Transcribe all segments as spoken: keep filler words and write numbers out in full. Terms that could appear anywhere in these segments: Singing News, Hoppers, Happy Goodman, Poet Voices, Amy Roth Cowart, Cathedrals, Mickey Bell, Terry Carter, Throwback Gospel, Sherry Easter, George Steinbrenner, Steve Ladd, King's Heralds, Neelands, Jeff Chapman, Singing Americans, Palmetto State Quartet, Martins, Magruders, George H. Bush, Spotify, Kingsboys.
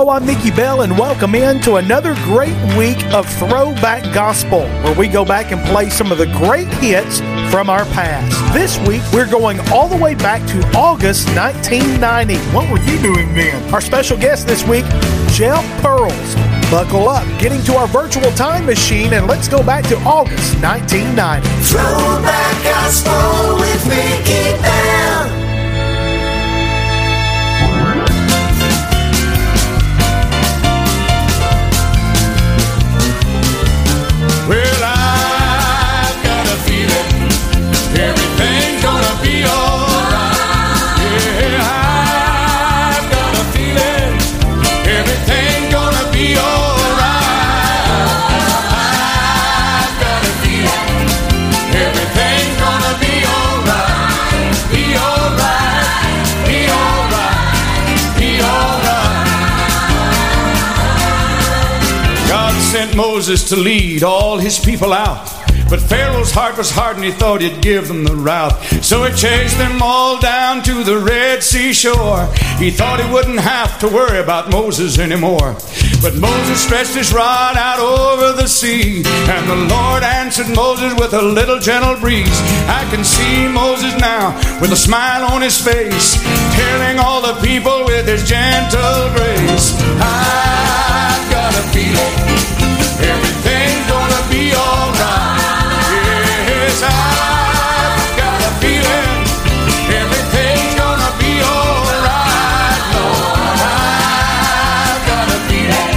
Hello, I'm Mickey Bell, and welcome in to another great week of Throwback Gospel, where we go back and play some of the great hits from our past. This week, we're going all the way back to August nineteen ninety. What were you doing then? Our special guest this week, Jeff Pearles. Buckle up, getting to our virtual time machine, and let's go back to August nineteen ninety. Throwback Gospel with Mickey Bell. Well, I've got a feeling everything's gonna be alright. Yeah, I've got a feeling everything's gonna be alright. I've got a feeling everything's gonna be alright. Be alright, be alright, be alright. God sent Moses to lead all his people out, but Pharaoh's heart was hardened, he thought he'd give them the route. So he chased them all down to the Red Sea shore. He thought he wouldn't have to worry about Moses anymore. But Moses stretched his rod out over the sea, and the Lord answered Moses with a little gentle breeze. I can see Moses now with a smile on his face, telling all the people with his gentle grace. I've got a feeling everything's gonna be alright. Yes, I've got a feeling everything's gonna be alright. Lord, I've got a feeling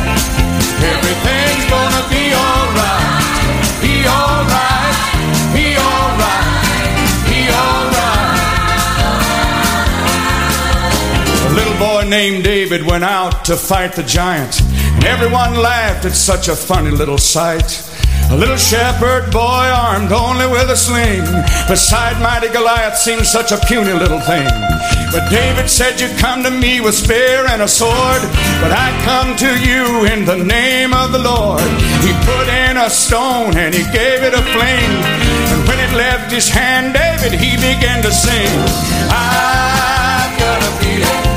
everything's gonna be alright. Be alright, be alright, be alright. A little boy named David went out to fight the giant. Everyone laughed at such a funny little sight. A little shepherd boy armed only with a sling beside mighty Goliath seemed such a puny little thing. But David said, you come to me with spear and a sword, but I come to you in the name of the Lord. He put in a stone and he gave it a fling, and when it left his hand, David, he began to sing. I've got a feeling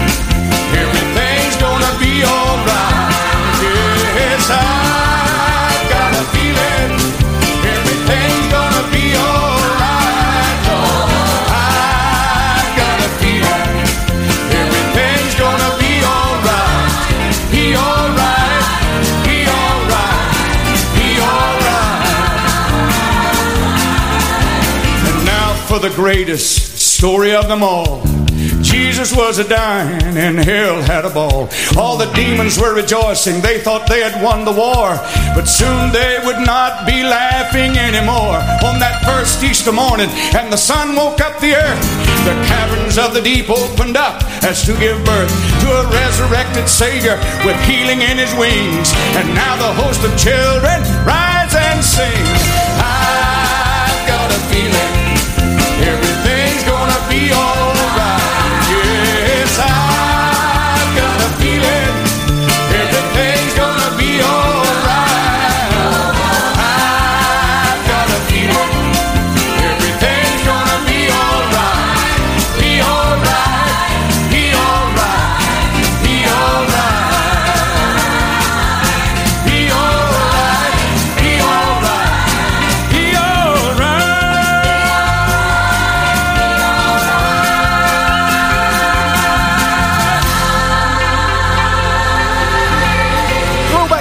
everything's gonna be alright. I've got a feeling everything's gonna be alright. Oh, I've got a feeling everything's gonna be alright. Be alright, be alright, be alright. And now for the greatest story of them all. Jesus was a dying and hell had a ball. All the demons were rejoicing, they thought they had won the war. But soon they would not be laughing anymore. On that first Easter morning, and the sun woke up the earth, the caverns of the deep opened up as to give birth to a resurrected Savior with healing in his wings. And now the host of children rise and sing. I've got a feeling everything's gonna be alright. I've got a feeling everything's gonna be alright. I've got a feeling everything's gonna be alright. Be alright, be alright, be alright, be alright, be alright, be alright.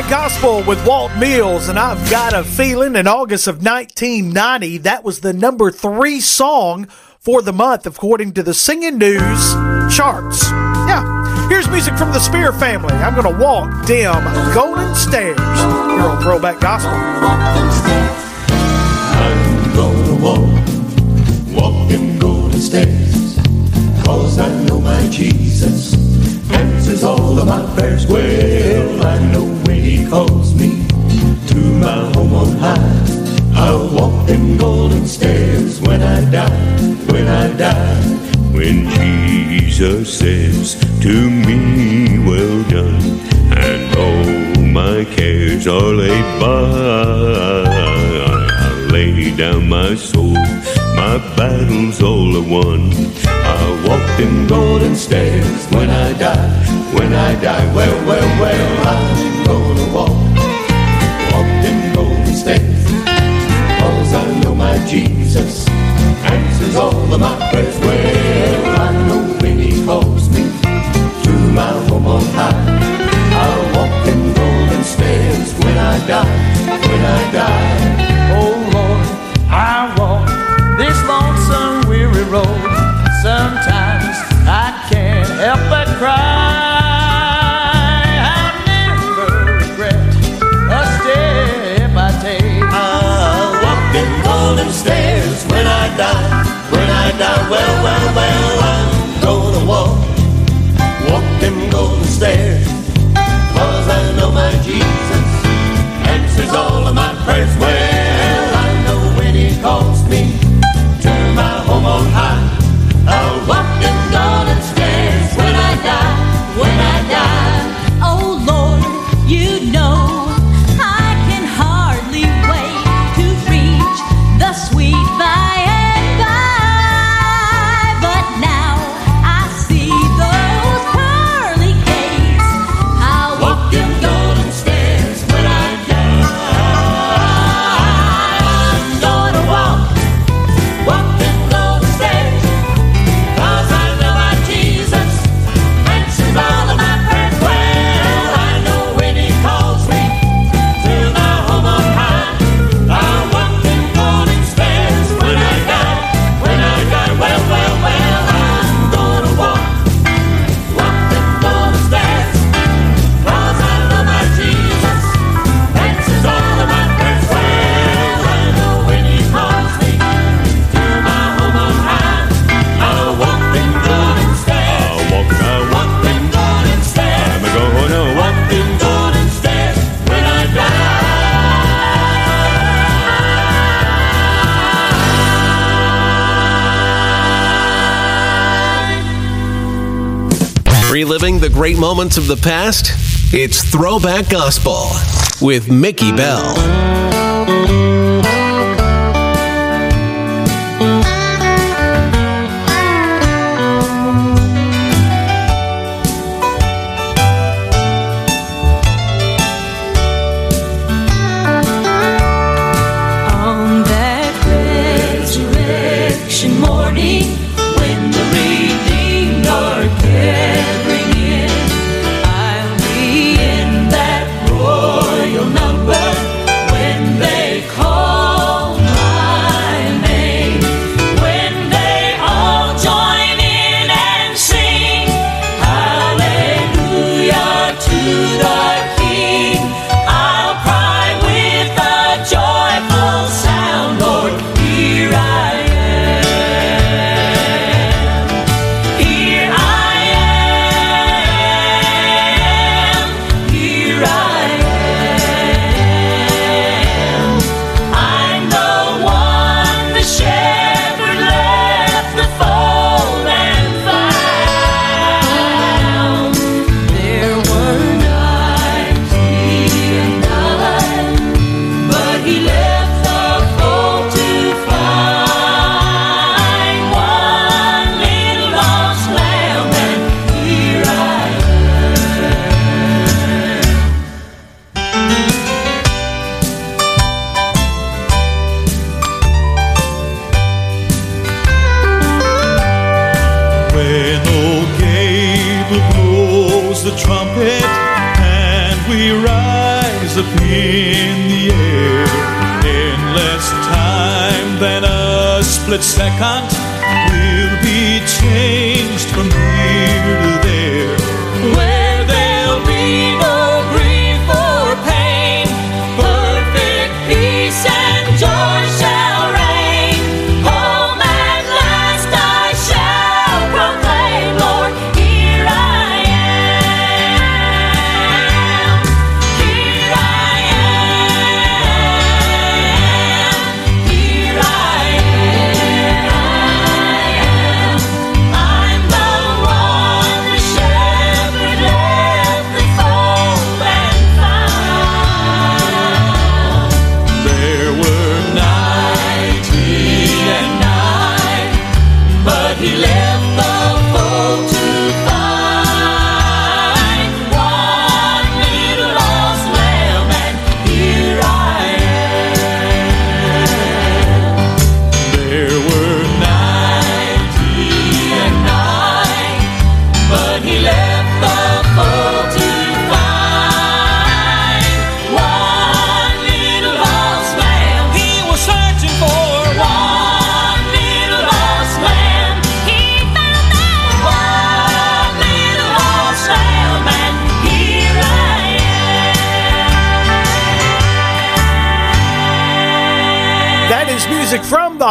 Gospel with Walt Mills, and I've got a feeling. In August of nineteen ninety, that was the number three song for the month, according to the Singing News charts. Yeah, here's music from the Spear family. I'm going to walk down golden stairs. Here on Throwback Gospel. I'm going to walk, walk them golden stairs, cause I know my Jesus answers all of my prayers. Well, I know when he calls me to my home on high, I'll walk them golden stairs when I die, when I die. When Jesus says to me, well done, and all my cares are laid by, I'll lay down my soul, my battle's all are won. I'll walk them golden stairs when I die, when I die, well, well, well. reliving the great moments of the past? It's Throwback Gospel with Mickey Bell.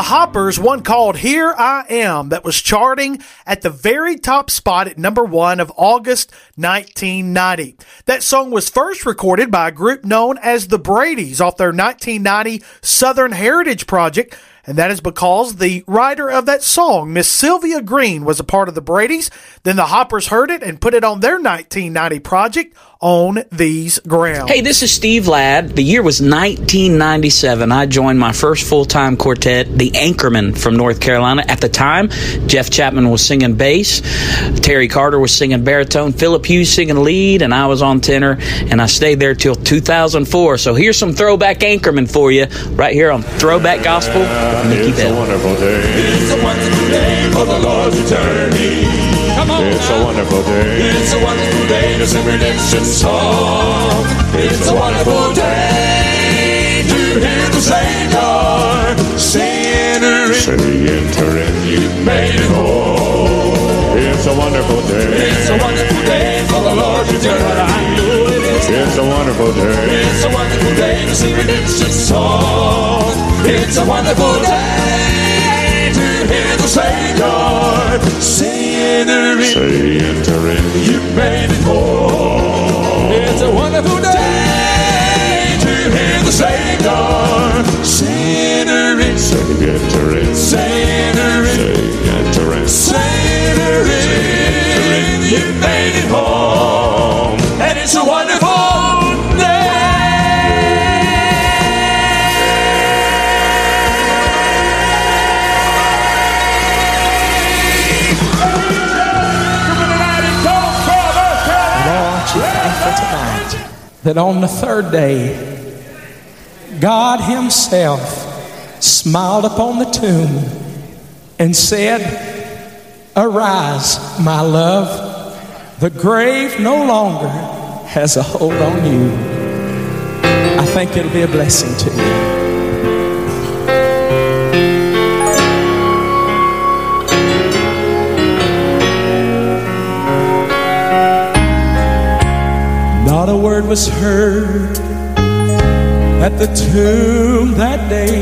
Hoppers, one called Here I Am, that was charting at the very top spot at number one of August nineteen ninety. That song was first recorded by a group known as the Bradys off their nineteen ninety Southern Heritage Project, and that is because the writer of that song, Miss Sylvia Green, was a part of the Bradys. Then the Hoppers heard it and put it on their nineteen ninety project, On These Grounds. Hey, this is Steve Ladd. The year was nineteen ninety-seven. I joined my first full-time quartet, the Anchorman from North Carolina. At the time, Jeff Chapman was singing bass, Terry Carter was singing baritone, Philip Hughes singing lead, and I was on tenor, and I stayed there till two thousand four. So here's some throwback Anchorman for you right here on Throwback Gospel with Mickey Bell. It's a wonderful day. It's a wonderful day for the Lord's attorney. It's a wonderful day. It's a wonderful day to sing redemption song. It's a wonderful day to hear the Savior, sinner, sinner, and you made it whole. It's a wonderful day. It's a wonderful day for the Lord to turn. It's a wonderful day. It's a wonderful day to sing redemption song. It's a wonderful day to hear the Savior, sinner. Say, enter in, you made it whole. It's a wonderful day to hear the Savior, sinner in. Say, enter in, sinner in, say, enter in, sinner in, you made it whole. prophesied that on the third day, God himself smiled upon the tomb and said, "Arise, my love. The grave no longer has a hold on you." I think it'll be a blessing to you. Not a word was heard at the tomb that day,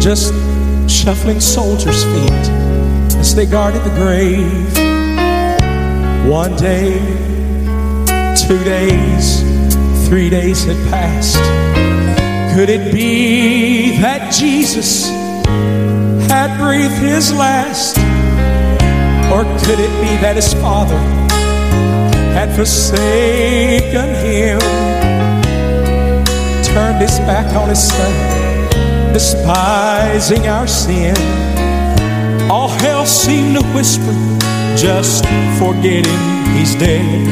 just shuffling soldiers' feet as they guarded the grave. One day, two days, three days had passed. Could it be that Jesus had breathed his last? Or could it be that his Father had forsaken him, turned his back on his Son, despising our sin? All hell seemed to whisper, just forget him, he's dead.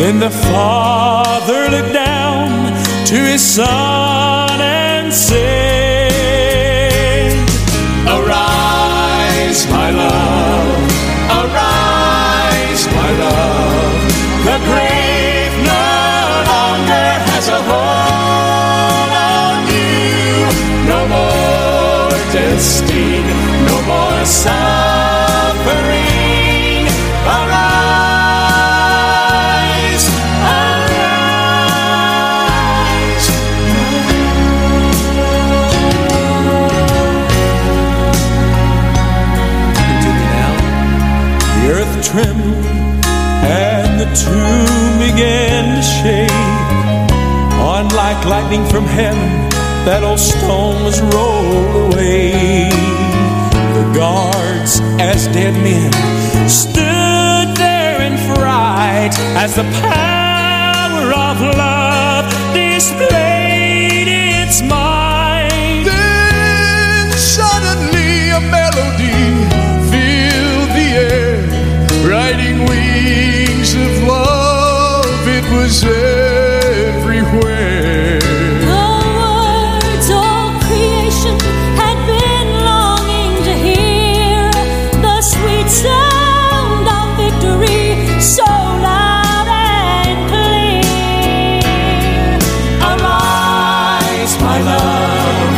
Then the Father looked down to his Son and said, "Arise, my love, arise, my love. The grave no longer has a hold on you. No more destiny, no more suffering. Arise, arise." Into the hour, the earth trembled, and the tomb began to shake. On like lightning from heaven, that old stone was rolled away. The guards, as dead men, stood there in fright as the power of love displayed its might. Then suddenly a melody filled the air, riding wings of love, it was everywhere. The words all creation had been longing to hear, the sweet sound of victory, so loud and clear. Arise, my love,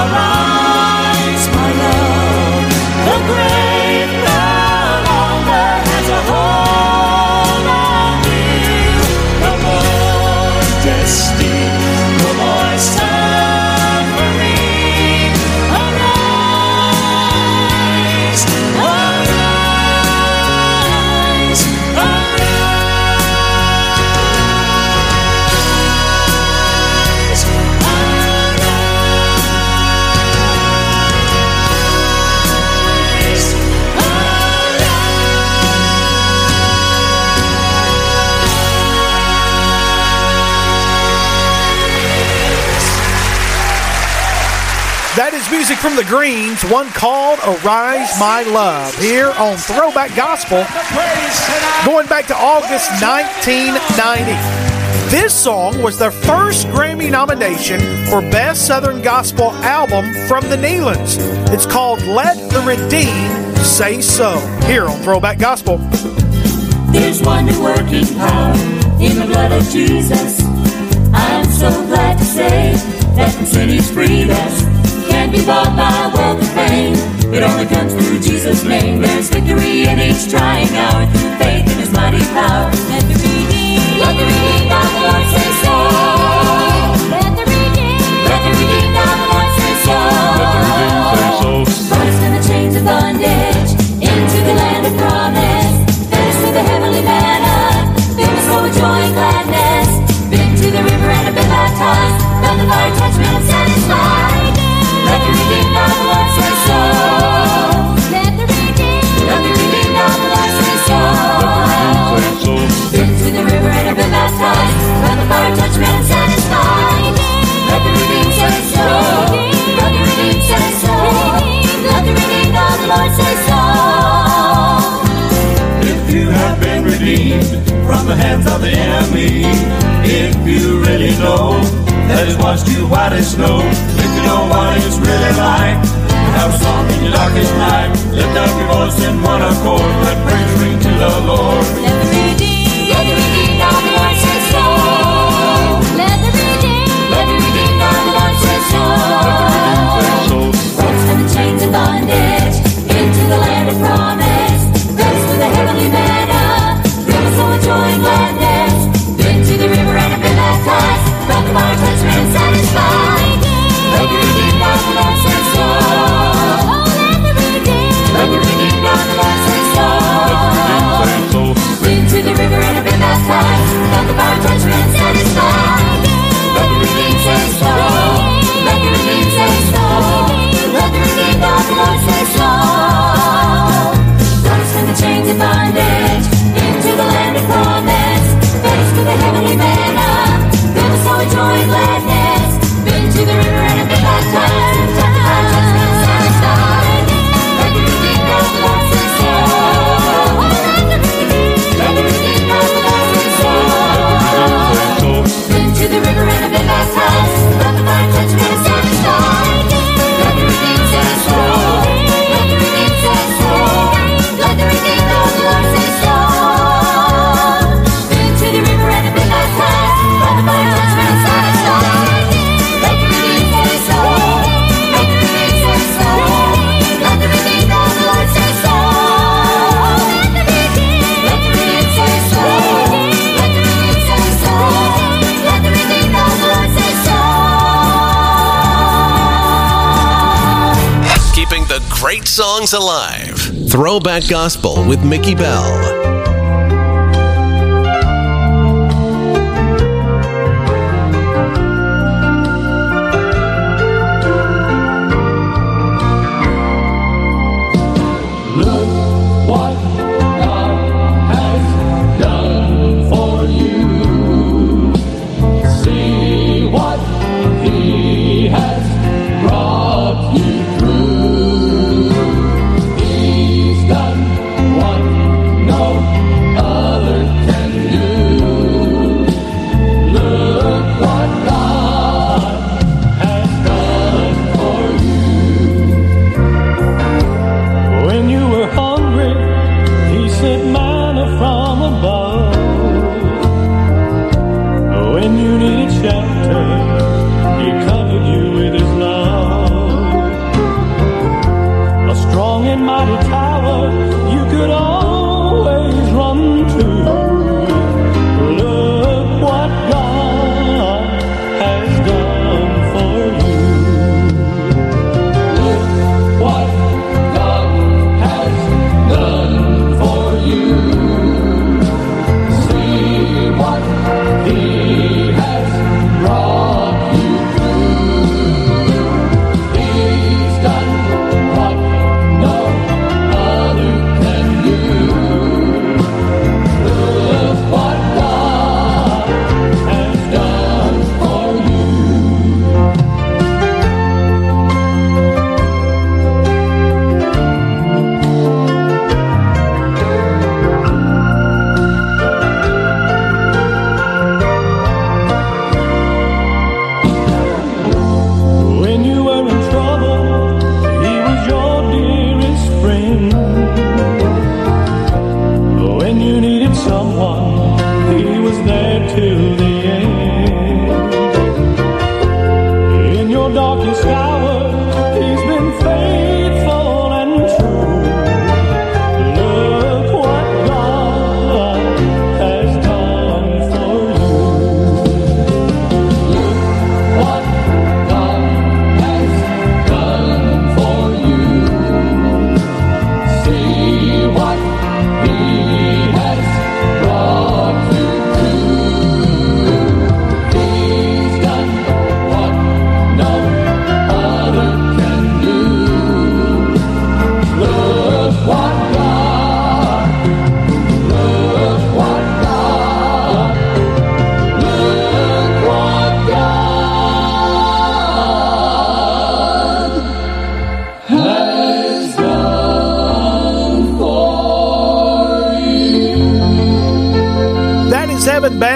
arise, my love. The grave no longer has a hold. Music from the Greens, one called "Arise, My Love," here on Throwback Gospel, going back to August nineteen ninety. This song was their first Grammy nomination for Best Southern Gospel Album from the Neelands. It's called "Let the Redeemed Say So," here on Throwback Gospel. There's wonder working power in the blood of Jesus. I'm so glad to say that from sin he's freed us. Can't be bought by wealth and fame. It only comes through Jesus' name. There's victory in each trying hour. Faith in His mighty power. Let the redeemed, let the redeemed of the Lord say so. Let the redeemed, let the redeemed of the Lord say so. Let the redeemed say so. God's gonna change the bondage into the land of promise. Fill us with the heavenly manna. Fill us with joy and gladness. Been to the river and have been baptized. Let the fire touch me and satisfy. Let the redeemed of the Lord say so. Let the redeemed, let the redeemed of the Lord say so. Let the redeemed say so. Into enemy. If you really know that it's washed you white as snow, if you know what it's really like, have a song in your darkest night. Lift up your voice in one accord, let praise ring to the Lord. Let the redeemed, let the redeemed of the Lord say so. Let the redeemed, let the redeemed of the Lord say so. Let the redeemed say so. Rest from the chains of bondage, into the land of promise. Rest with the heavenly manna, rivers full of joy and gladness. Been to the river and have been baptized, felt the water touched and satisfied. Let the redeemed of the Lord say so. Let the redeemed of the Lord say so. Been to the river and have been baptized, felt the fire touch and satisfied. Let the redeemed say so. Let the redeemed say so. Let the redeemed of the Lord say so. Rise from the chains of bondage, into the land of promise. Faced with the heavenly manna, there was so joy and gladness. Been to the river and have been baptized, felt the fire touch and satisfied. To the river and a bit last house, let the fire touch me and satisfied. Let the redeemed say so. Let the redeemed say so. Let the redeemed of the Lord say so. To the river and a bit last house, let the fire touch me and satisfied. Let the redeemed say so. Let the redeemed say so. Let the redeemed of the Lord say so. Let the redeemed say so. Let the redeemed say so. Keeping the great songs alive. Throwback Gospel with Mickey Bell.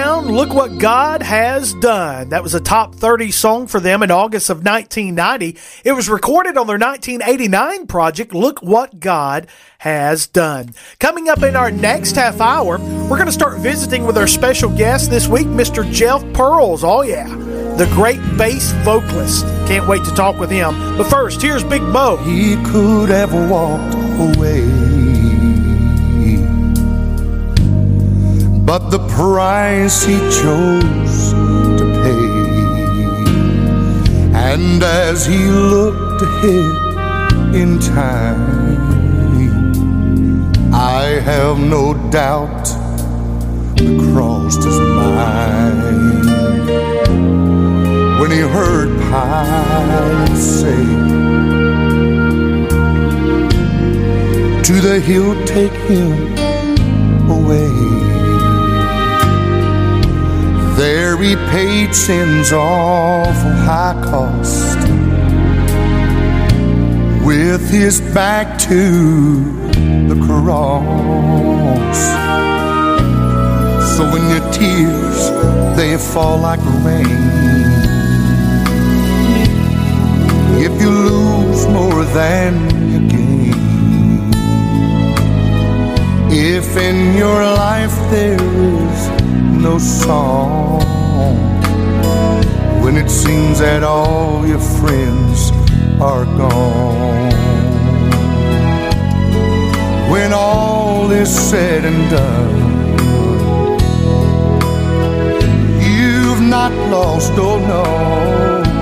down, look what God has done. That was a top thirty song for them in August of nineteen ninety. It was recorded on their nineteen eighty-nine project, Look What God Has Done. Coming up in our next half hour, we're going to start visiting with our special guest this week, Mister Jeff Pearles. Oh yeah, the great bass vocalist. Can't wait to talk with him. But first, here's Big Bo. He could have walked away, but the price he chose to pay, and as he looked ahead in time, I have no doubt the cross is mine. When he heard Pilate say, to the hill take him away, there he paid sin's awful high cost, with his back to the cross. So when your tears, they fall like rain, if you lose more than you gain, if in your life there is no song, when it seems that all your friends are gone, when all is said and done, you've not lost, oh no,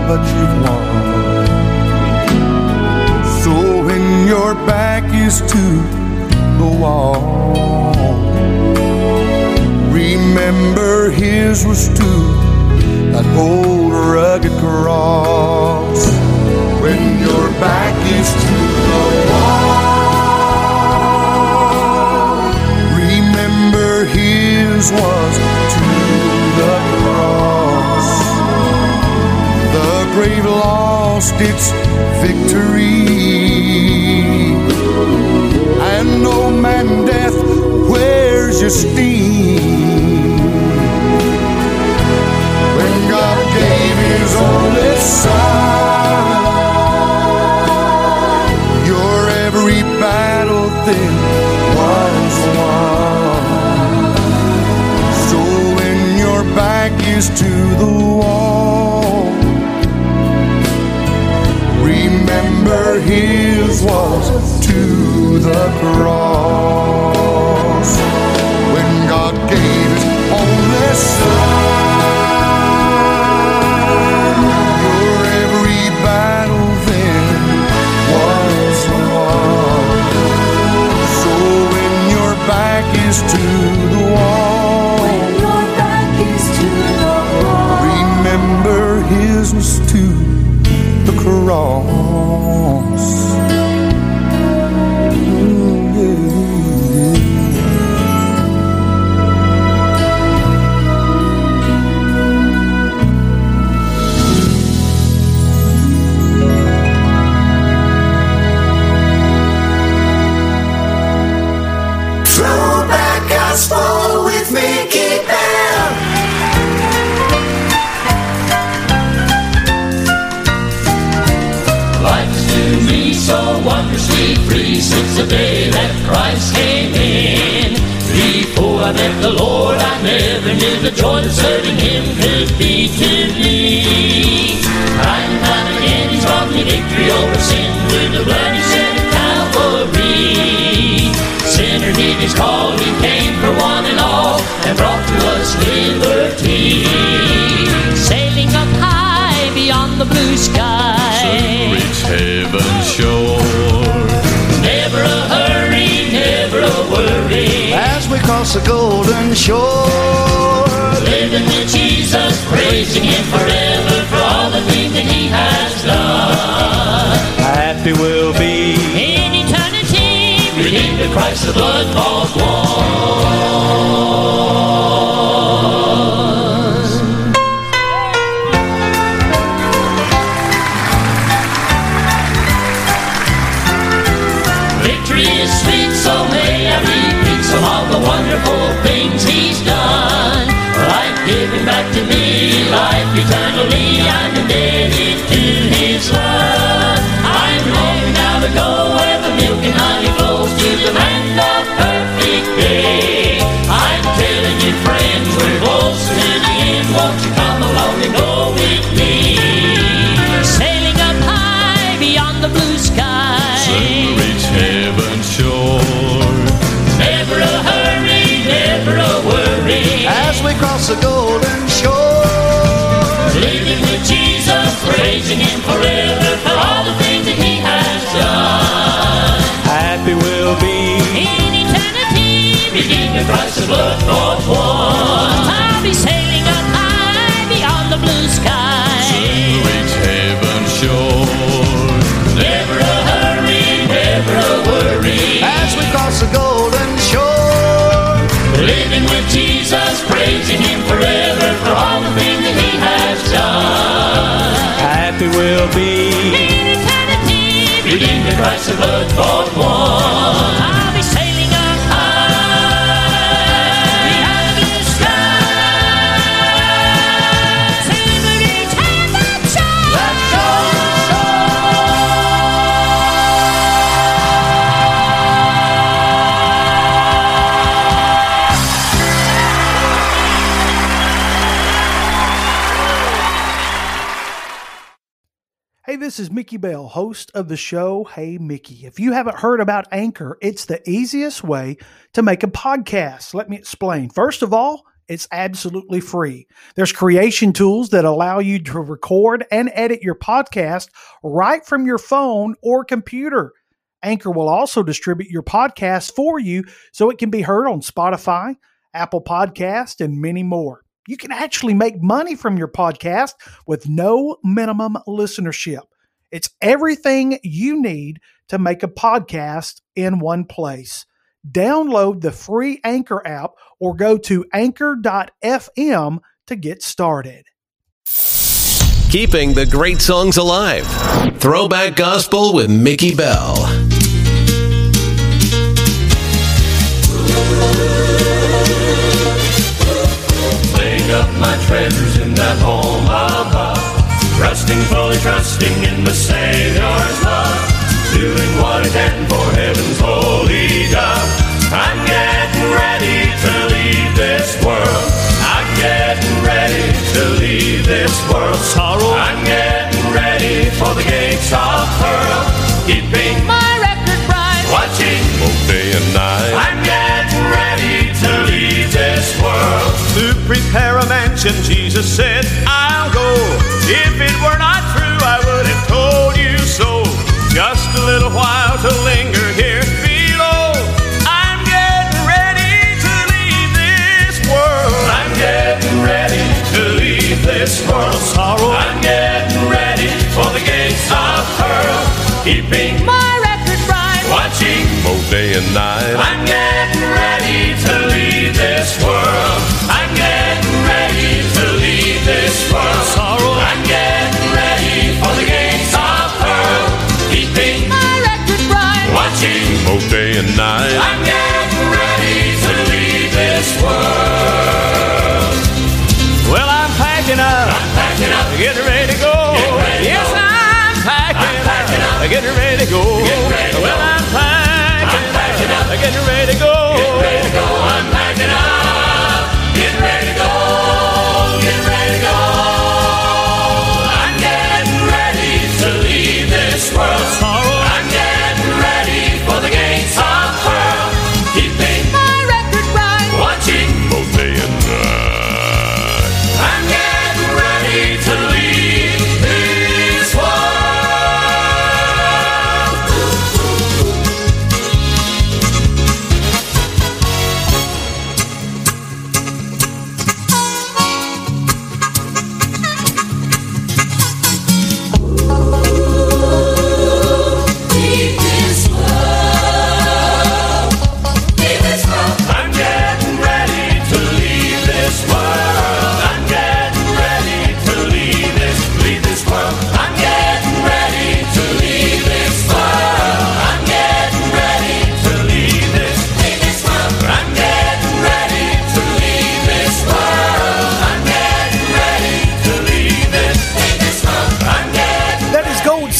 but you've won. So when your back is to the wall, remember his was to that old rugged cross. When your back is to the wall, remember his was to the cross. The grave lost its victory, and no man death wears your sting. Only side, your every battle thing was won. So when your back is to the wall, remember his was to the cross. When God gave his only son, to the wall, when your back is to the wall, remember his was to the cross. Mm, yeah. Throwback Gospel with Mickey Bell. Life's to me so wonderously free since the day that Christ came in. Before I met the Lord, I never knew the joy that serving Him could be to me. Time and time again, He's brought me victory over sin through the blood He shed at Calvary. Sinner, He is called, He came for one and all, and brought to us liberty. Sailing up high beyond the blue sky, soon reach heaven's shore. Never a hurry, never a worry, as we cross the golden shore. Living with Jesus, praising Him forever for all the things that He has done. Happy we'll be in eternity, redeemed to Christ the blood falls once. Victory is sweet, so may I repeat some of the wonderful things He's done. Life back to me life eternally. I'm indebted to his love. I'm longing now to go where the milk and honey flows, to the land of perfect day. I'm telling you, friends, we're close to the end. Won't you come along and go with me? Sailing up high beyond the blue sky, soon reach heaven's shore. Never a hurry, never a worry, as we cross the golden shore. Living with Jesus, praising Him forever for all the things that He has done. Happy we'll be in eternity, redeemed with Christ's blood forth one. I'll be sailing up high beyond the blue sky, soon reach heaven's shore. Never a hurry, never a worry, as we cross the golden shore. Living with Jesus, praising Him forever for all the things that He has done. Happy we'll be in eternity, redeemed with Christ's blood bought one. I'll be sailing up high beyond the sky, soon we'll reach heaven's shore. Let's go, let's go. This is Mickey Bell, host of the show Hey Mickey. If you haven't heard about Anchor, it's the easiest way to make a podcast. Let me explain. First of all, it's absolutely free. There's creation tools that allow you to record and edit your podcast right from your phone or computer. Anchor will also distribute your podcast for you so it can be heard on Spotify, Apple Podcasts, and many more. You can actually make money from your podcast with no minimum listenership. It's everything you need to make a podcast in one place. Download the free Anchor app or go to anchor dot f m to get started. Keeping the great songs alive. Throwback Gospel with Mickey Bell. Laying up my treasures in that home above. Trusting, fully trusting in the Savior's love, doing what I can for heaven's holy dove. I'm getting ready to leave this world. I'm getting ready to leave this world. Sorrow. I'm getting ready for the gates of pearl. Keeping my record bright, watching both day and night. I'm getting ready to leave this world. To prepare a mansion, Jesus said, I'll go. If it were not true, I would have told you so. Just a little while to linger here below. I'm getting ready to leave this world. I'm getting ready to leave this world. Sorrow. I'm getting ready for the gates of pearl. Keeping my record bright, watching both day and night. I'm getting ready to leave this world. I'm getting ready to leave this world. Sorrow. Both day and night. I'm getting ready to leave this world. Well, I'm packing up. I'm packing up. Getting ready to go. Ready to yes, go. I'm packing, I'm packing up. Up. Getting ready to go. Ready to well, go. I'm packing, I'm packing up. Getting ready to go.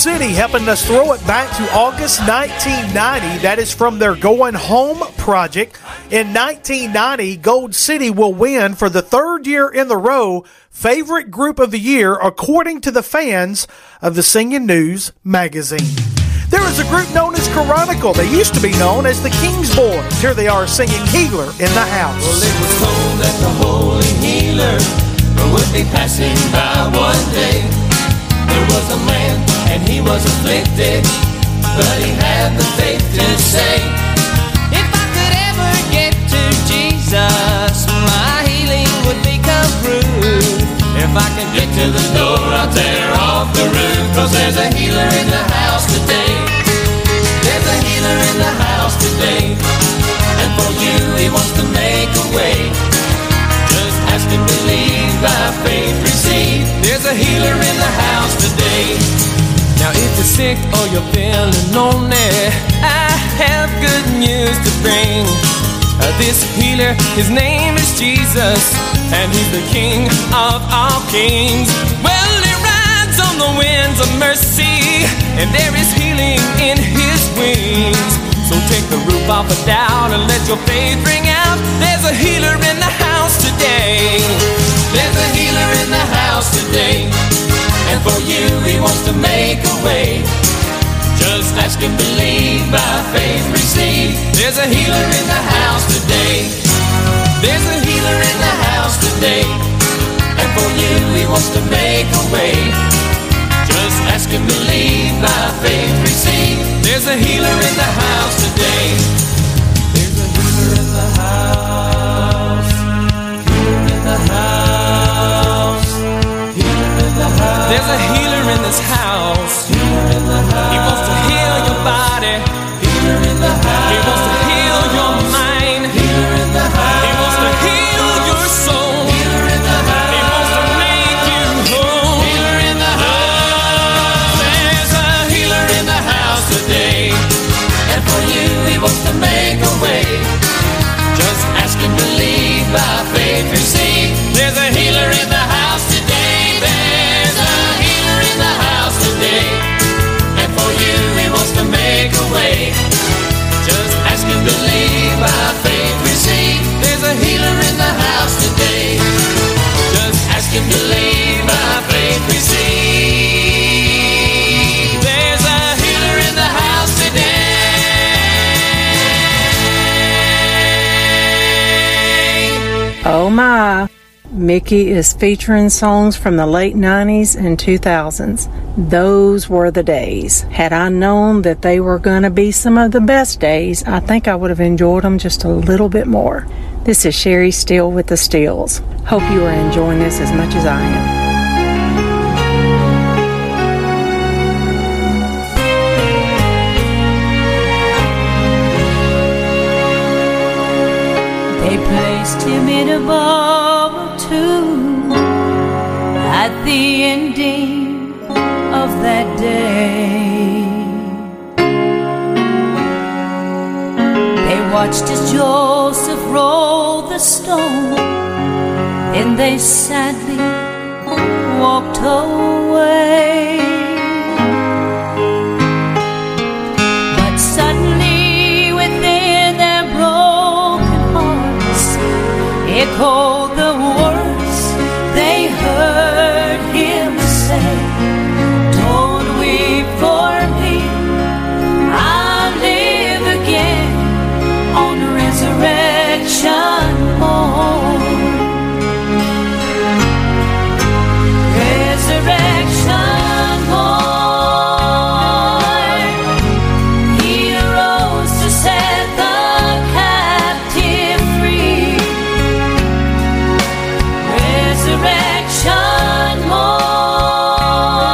City helping us throw it back to August nineteen ninety. That is from their Going Home project. In nineteen ninety, Gold City will win for the third year in a row Favorite Group of the Year, according to the fans of the Singing News magazine. There is a group known as Chronicle. They used to be known as the Kingsboys. Here they are singing Healer in the House. Well, it was told that the Holy Healer would be passing by one day. There was a man, and he was afflicted, but he had the faith to say, if I could ever get to Jesus, my healing would become true. If I can get to the door, I'll tear off the roof, 'cause there's a healer in the house today. There's a healer in the house today, and for you he wants to make a way. Just ask and believe, by faith receive. There's a healer in the house today. Now if you're sick or you're feeling lonely, I have good news to bring. This healer, his name is Jesus, and he's the King of all kings. Well, he rides on the winds of mercy, and there is healing in his wings. So take the roof off of doubt and let your faith ring out. There's a healer in the house today. There's a healer in the house today, and for you he wants to make a way. Just ask and believe, by faith receive. There's a healer in the house today. There's a healer in the house today, and for you he wants to make a way. Just ask and believe, by faith receive. There's a healer in the house today. There's a healer in the house. Healer in the house. There's a healer in this house. Healer in the house. He wants to heal your body. Healer in the house. He wants to heal your mind. Healer in the house. He wants to heal your soul. Healer in the house. He wants to make you whole. Healer in the house. There's a healer in the house today, and for you he wants to make a way. Just ask and believe, by faith receive. There's a healer in the house today. There's and for you he wants to make a way. Just ask and believe, by faith receive. There's a healer in the house today. Just ask and believe, by faith receive. There's a healer in the house today. Oh my. Mickey is featuring songs from the late nineties and two thousands. Those were the days. Had I known that they were going to be some of the best days, I think I would have enjoyed them just a little bit more. This is Sherry Steele with the Steeles. Hope you are enjoying this as much as I am. They placed him in a ball tomb at the ending of that day. They watched as Joseph rolled the stone, and they sadly walked away. But suddenly echoed the words they heard him say, don't weep for me, I'll live again on resurrection morn. Resurrection morn, he rose to set the captive free. Resurrection morn.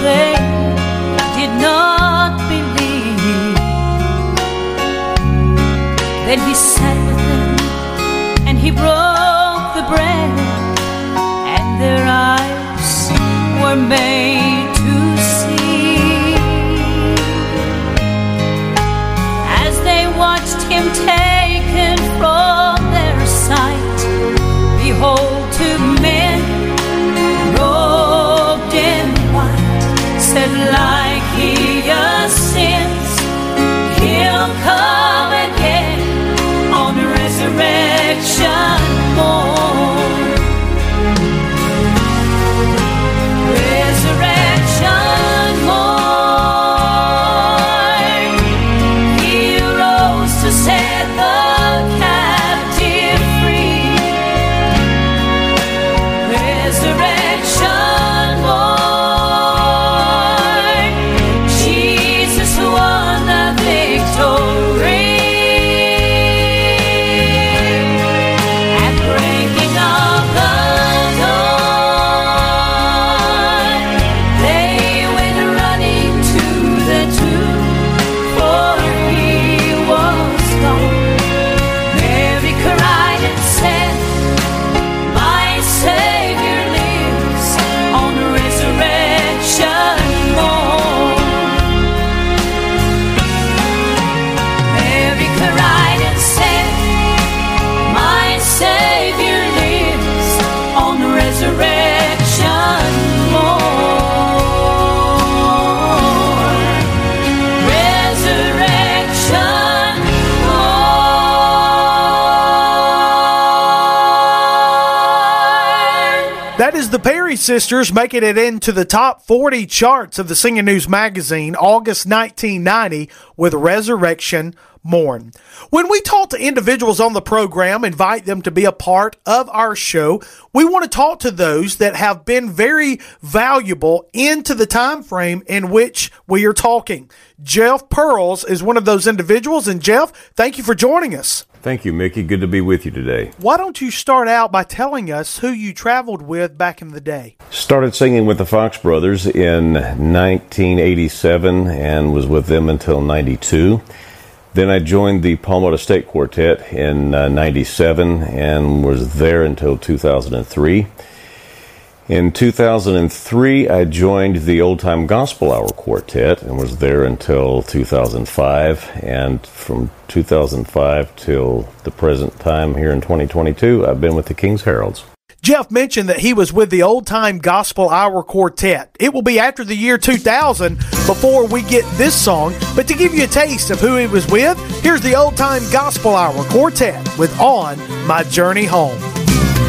they did not believe. Then he sat with them and he broke the bread, and their eyes were made to see. As they watched him taken from their sight, behold, like he has sins, he'll come again on the resurrection morn. Resurrection morn, he rose to set the captive free. Resurrection. The Perry sisters making it into the top forty charts of the Singing News magazine, August nineteen ninety, with Resurrection Morn. When we talk to individuals on the program, invite them to be a part of our show, we want to talk to those that have been very valuable into the time frame in which we are talking. Jeff Pearles is one of those individuals, and Jeff, thank you for joining us. Thank you, Mickey. Good to be with you today. Why don't you start out by telling us who you traveled with back in the day? Started singing with the Fox Brothers in nineteen eighty-seven and was with them until ninety-two. Then I joined the Palmetto State Quartet in uh, ninety-seven and was there until two thousand three. In two thousand three, I joined the Old Time Gospel Hour Quartet and was there until two thousand five. And from two thousand five till the present time here in twenty twenty-two, I've been with the King's Heralds. Jeff mentioned that he was with the Old Time Gospel Hour Quartet. It will be after the year two thousand before we get this song. But to give you a taste of who he was with, here's the Old Time Gospel Hour Quartet with On My Journey Home.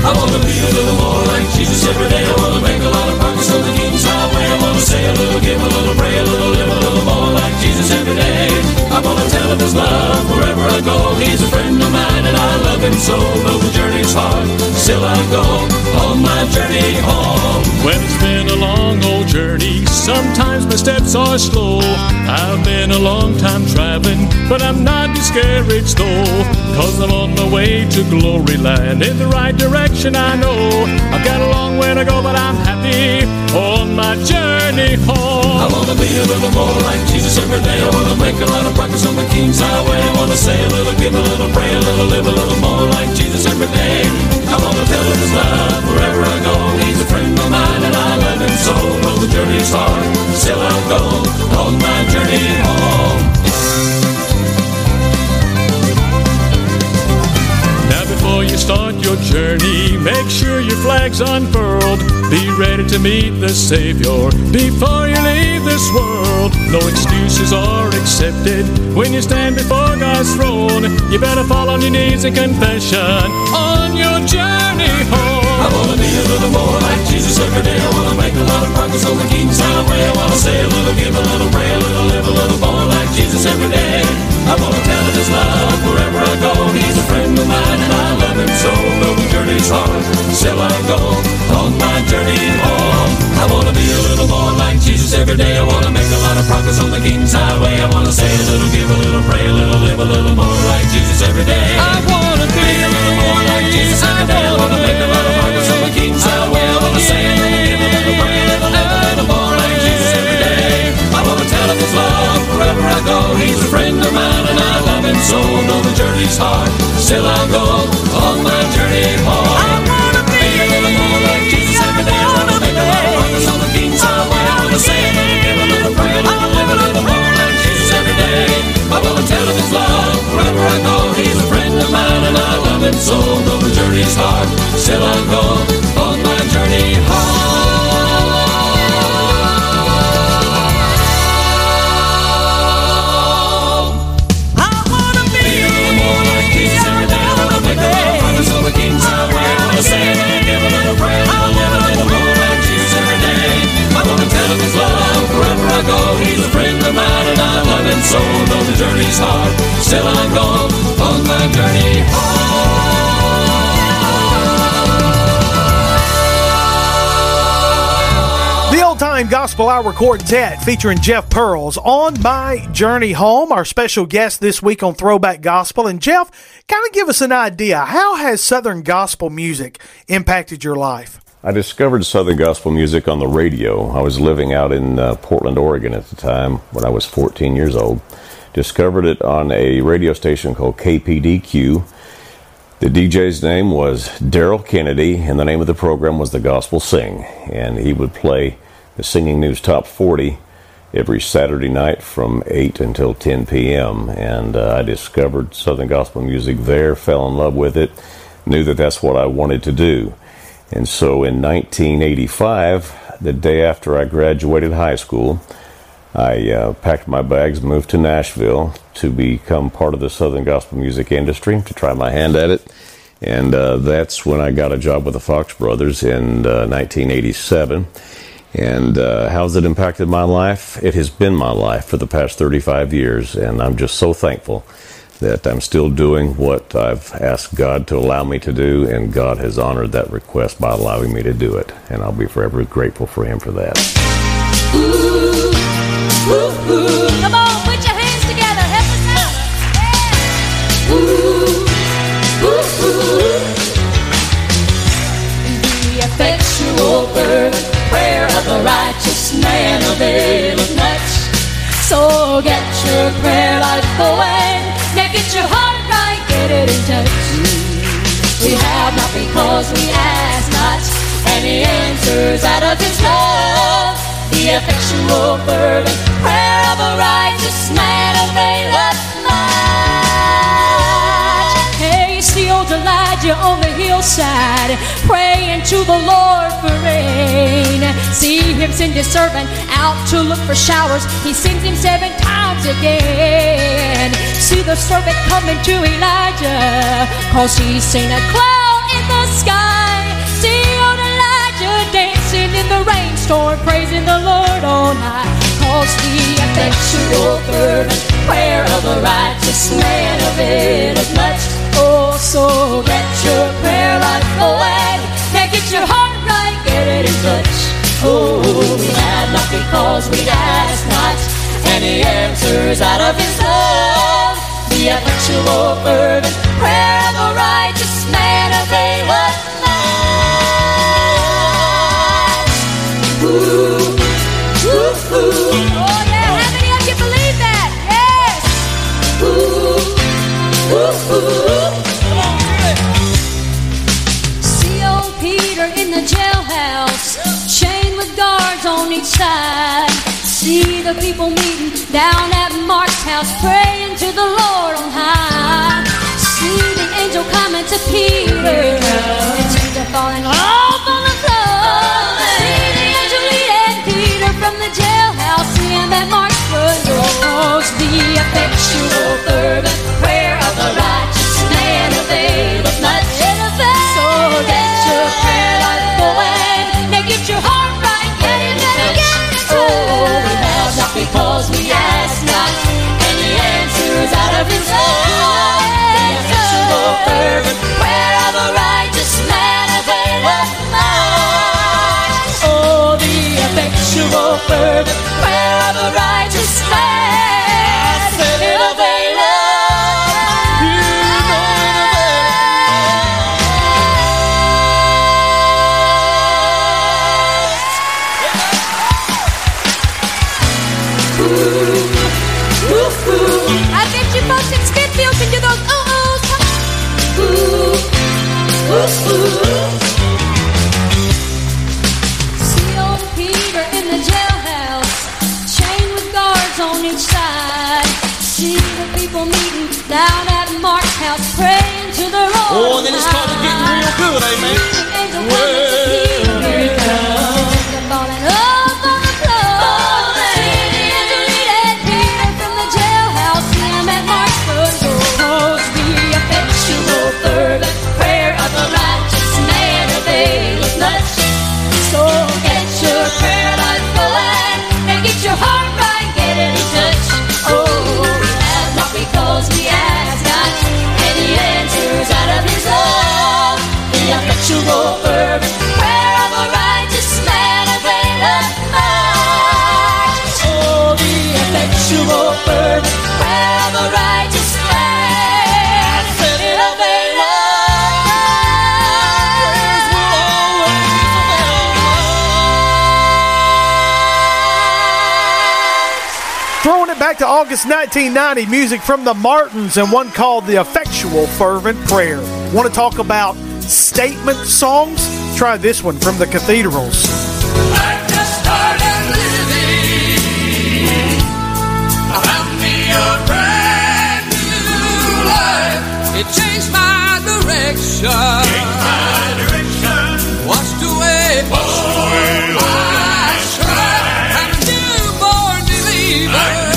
I want to be a little more like Jesus every day. I want to make a lot of progress on the King's highway. I want to say a little, give a little, pray a little, live a little more like Jesus every day. I want to tell of his love wherever I go. He's a friend of mine and I love him so. Though the journey's hard, still I go on my journey home. Well, it's been a long old journey. Sometimes my steps are slow. I've been a long time traveling, but I'm not discouraged though, 'cause I'm on my way to glory land in the right direction. I know I've got a long way to go, but I'm happy on my journey home. I want to be a little more like Jesus every day. I want to make a lot of progress on the King's highway. I want to say a little, give a little, pray a little, live a little more like Jesus every day. I want to tell him his love wherever I go. He's a friend of mine and I love him so. Though the journey's hard, still I'll go on my journey home. Before you start your journey, make sure your flag's unfurled. Be ready to meet the Savior before you leave this world. No excuses are accepted when you stand before God's throne. You better fall on your knees in confession on your journey home. I want to be a little more like Jesus every day. I want to make a lot of progress on the King's highway. I want to say a little, give a little, pray a little, live a little more like Jesus every day. I want to tell of his love wherever I go. He's a friend of mine and I love him so. Though the journey's hard, still I go on my journey home. I want to be a little more like Jesus every day. I want to make a lot of progress on the King's highway. I want to say a little, give a little, pray a little, live a little more like Jesus every day. I want to be a little more like Jesus every day. I want to make a lot of progress on the King's highway. I want to say a little, give a little, pray a little, live a little more like Jesus every day. till I go on my journey home. I want to be a little more like Jesus every day. I want to make a lot of promise on the things I want. I want to say a little, give a little, pray a little, live a little more like Jesus every day. I want to tell him his love wherever I go. He's a friend of mine and I love him so. Though the journey's hard, still I go on my journey home. He's a friend of mine and I love him so. Though the journey's hard, still I go on my journey home. The Old Time Gospel Hour Quartet featuring Jeff Pearles on My Journey Home, our special guest this week on Throwback Gospel. And Jeff, kind of give us an idea. How has Southern gospel music impacted your life? I discovered Southern gospel music on the radio. I was living out in uh, Portland, Oregon at the time when I was fourteen years old. Discovered it on a radio station called K P D Q. The D J's name was Daryl Kennedy, and the name of the program was The Gospel Sing. And he would play the Singing News Top forty every Saturday night from eight until ten p.m. And uh, I discovered Southern gospel music there, fell in love with it, knew that that's what I wanted to do. And so in nineteen eighty-five, the day after I graduated high school, I uh, packed my bags, moved to Nashville to become part of the Southern gospel music industry, to try my hand at it. And uh, that's when I got a job with the Fox Brothers in uh, nineteen eighty-seven. And uh, how's it impacted my life? It has been my life for the past thirty-five years, and I'm just so thankful that I'm still doing what I've asked God to allow me to do, and God has honored that request by allowing me to do it, and I'll be forever grateful for him for that. Ooh, ooh, ooh. Come on, put your hands together, help us out. Yeah. Ooh, ooh, ooh. The effectual fervent prayer of a righteous man availeth much. So get your prayer life going. Now get your heart right, get it in touch. We have not because we ask not, and the answer's out of his love. The effectual fervent prayer of a righteous man availeth much. Hey, you see old Elijah on the hillside, praying to the Lord for rain. See him send his servant out to look for showers. He sends him seven times again. See the serpent coming to Elijah, cause he's seen a cloud in the sky. See old Elijah dancing in the rainstorm, praising the Lord on high. Cause the effectual fervent prayer of a righteous man availeth much. Oh, so get your prayer life away. Now get your heart right, get it in touch. Oh, we have not because we ask not, and the answer's out of his love. The effectual fervent prayer of a righteous man availeth much. Ooh, ooh, ooh. Oh yeah, how many of you believe that? Yes. Ooh, ooh, ooh. See old Peter in the jailhouse, chained with guards on each side. See the people meeting down at Mark's house, praying to the Lord on high. See the angel coming to Peter, and tears are falling all on the floor. See the angel leading Peter from the jailhouse, see him at Mark's front door. The effectual fervent prayer of the righteous man availeth much. So get your prayer life going, now get your heart right, get it in touch. We have not because we ask not, and the answer is out of his love. The effectual fervent prayer of a righteous man availeth much. Oh, the effectual fervent prayer of a righteous man, it I bet you folks in Smithfield can do those uh-ohs. on each side. See the people meeting down at Mark's house, praying to the Lord. Oh, and then it's started getting real good, amen. Well, here it comes. They're falling up on the floor. Singing to lead and peering from the jailhouse. See them at Mark's front door. Oh, the effectual fervent prayer of the righteous man availeth much. So get your prayer life going and get your heart right, get it in touch. Oh, we have not because we ask not, and He answers out of His love. The effectual fervent prayer of a righteous man availeth much. Oh, the effectual fervent prayer of a righteous man availeth much. Back to August nineteen ninety, music from the Martins and one called The Effectual Fervent Prayer. Want to talk about statement songs? Try this one from the Cathedrals. I just started living. I found me a brand new life. It changed my direction. Changed my direction. Washed away. Washed away. I tried. I'm a newborn believer. I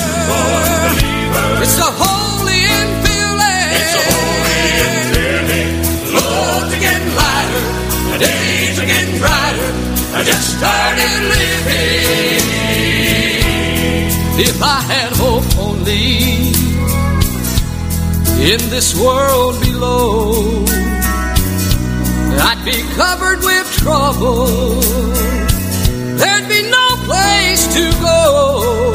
It's a holy and feeling. It's a holy and feeling. Lord's are getting lighter. The days are getting brighter. I just started living. If I had hope only in this world below, I'd be covered with trouble. There'd be no place to go.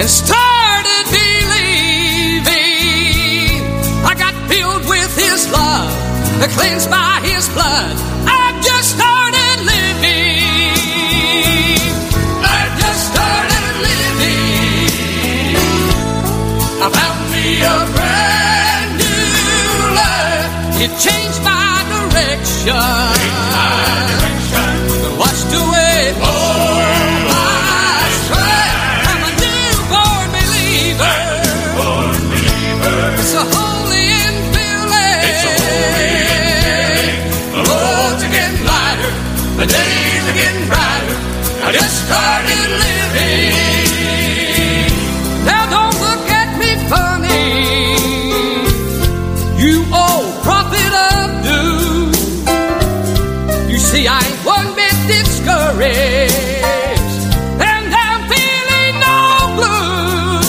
And started believing, I got filled with His love, cleansed by His blood. I just started living. I just started living. I found me a brand new life. It changed my direction. Washed away. Oh. The days are getting brighter. I just started living. Now don't look at me funny, you old prophet of doom. You see, I ain't one bit discouraged, and I'm feeling no gloom.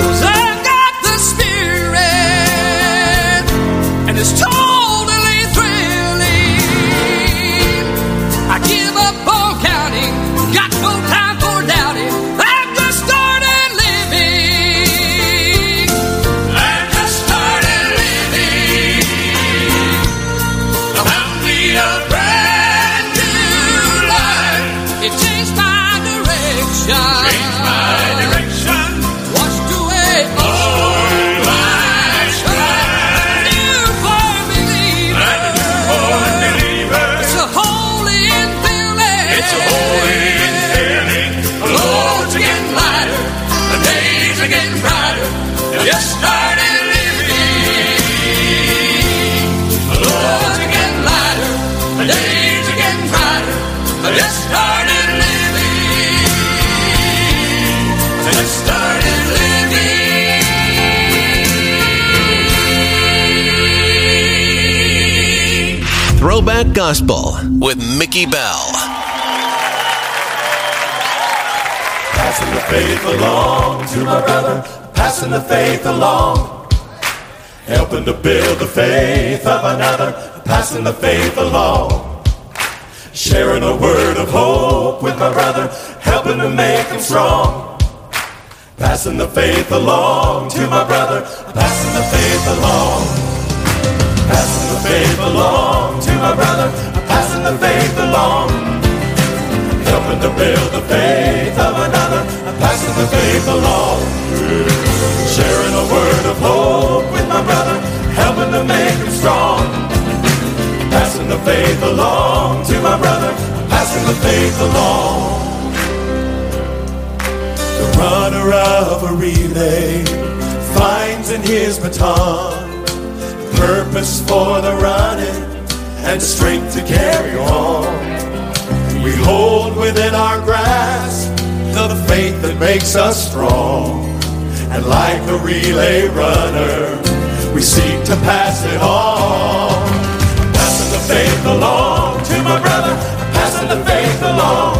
'Cause I've got the Spirit, and it's time. Throwback Gospel with Mickey Bell. Passing the faith along to my brother, passing the faith along, helping to build the faith of another, passing the faith along, sharing a word of hope with my brother, helping to make him strong. Passing the faith along to my brother, passing the faith along. Passing the faith along to my brother, passing the faith along, helping to build the faith of another, passing the faith along, sharing a word of hope with my brother, helping to make him strong, passing the the faith along to my brother. I'm passing the faith along. The runner of a relay finds in his baton purpose for the running and strength to carry on. We hold within our grasp the faith that makes us strong, and like the relay runner, we seek to pass it on. I'm passing the faith along to my brother. I'm passing the faith along,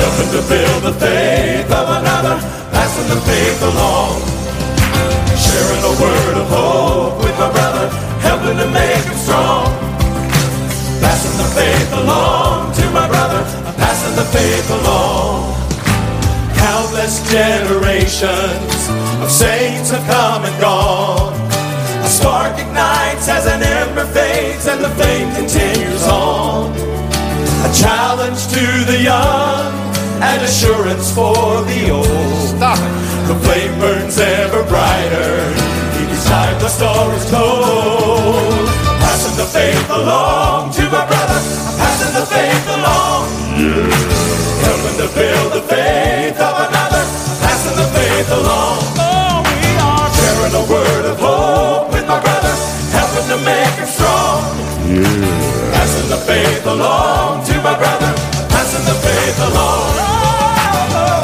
helping to build the faith of another. Passing the faith along, sharing a word of hope with my brother, helping to make him strong. Passing the faith along to my brother. I'm passing the faith along. Countless generations of saints have come and gone. A spark ignites as an ember fades and the flame continues on. A challenge to the young and assurance for the old. Stop it. The flame burns ever brighter. Each time the star is cold. Passing the faith along to my brother. I'm passing the faith along. Yeah. Helping to build the faith of another. I'm passing the faith along. Oh, we are sharing a word of hope with my brother. Helping to make him strong. Yeah. Passing the faith along to my brother. I'm passing the faith along. Oh.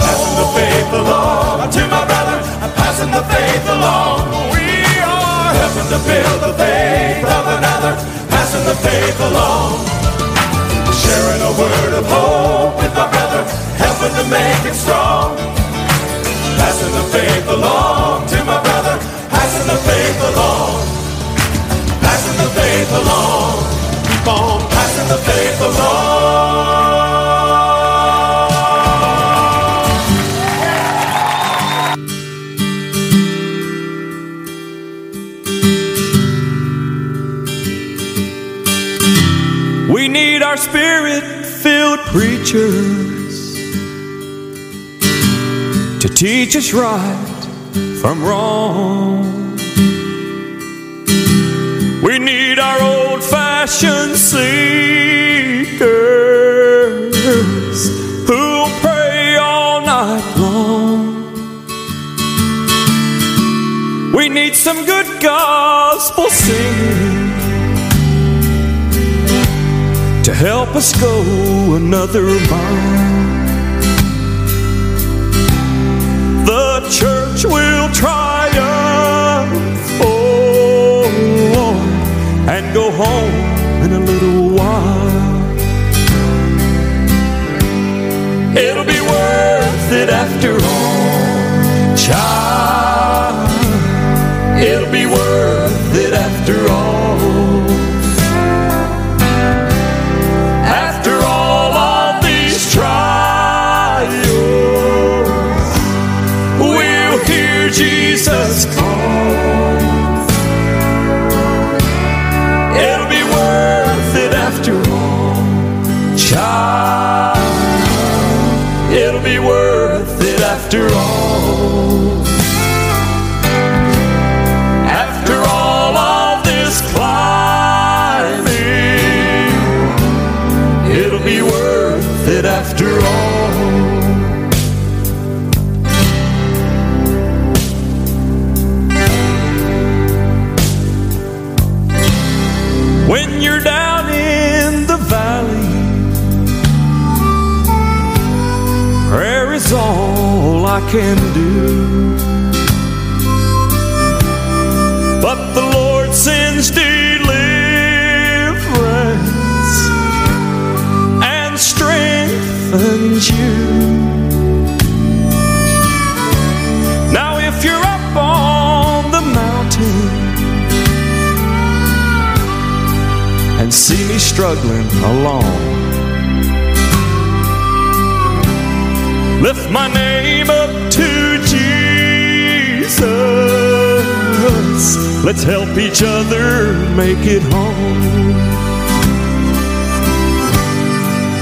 Passing the faith along to my brother. I'm passing the faith along. Helping to build the faith of another, passing the faith along. Sharing a word of hope with my brother, helping to make it strong. Passing the faith along to my brother, passing the faith along. Passing the faith along, keep on passing the faith along. Spirit-filled preachers to teach us right from wrong. We need our old-fashioned seekers who'll pray all night long. We need some good gospel singers to help us go another mile. The church will triumph, oh, and go home in a little while. It'll be worth it after all, child. It'll be worth it after all. Jesus calls. It'll be worth it after all, child. It'll be worth it after all. After all of this climbing, it'll be worth it after all. All I can do, but the Lord sends deliverance and strengthens you. Now if you're up on the mountain and see me struggling along, lift my name up to Jesus. Let's help each other make it home.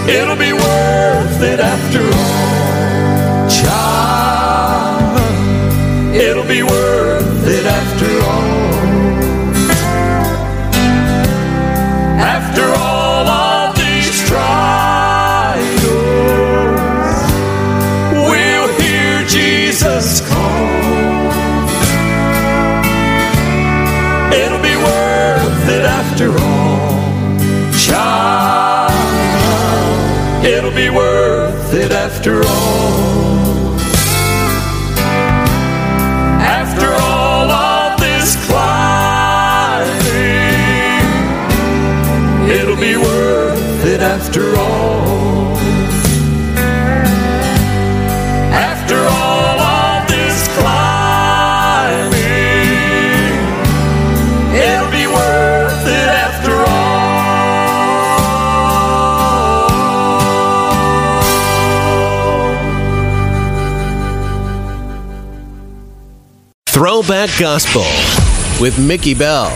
It'll be worth it after all, child. It'll be worth it after all. After worth it after all. After all of this climbing, it'll be worth it after all. After all of this climbing, it'll be worth it after all. Throwback Gospel with Mickey Bell.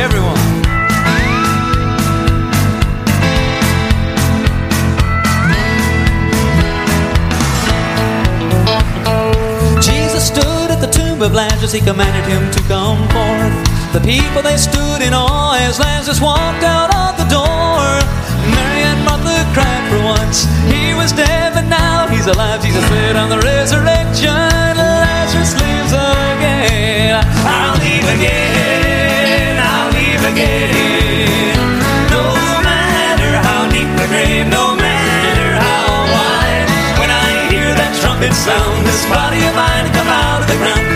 Everyone. Of Lazarus, he commanded him to come forth. The people, they stood in awe as Lazarus walked out of the door. Mary and Martha cried for once. He was dead, but now he's alive. Jesus said on the resurrection, Lazarus lives again. I'll leave again, I'll leave again. No matter how deep the grave, no matter how wide, when I hear that trumpet sound, this body of mine come out of the ground.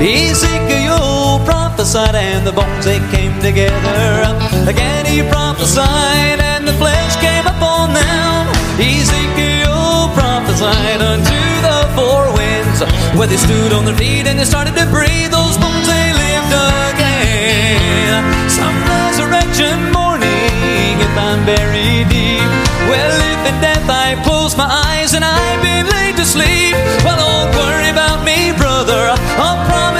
Ezekiel prophesied, and the bones, they came together. Again he prophesied, and the flesh came upon them. Ezekiel prophesied unto the four winds. Where they stood on their feet and they started to breathe, those bones, they lived again. Some resurrection morning, if I'm buried deep, well, if in death I close my eyes and I've been laid to sleep, well, don't worry about me, brother. I'll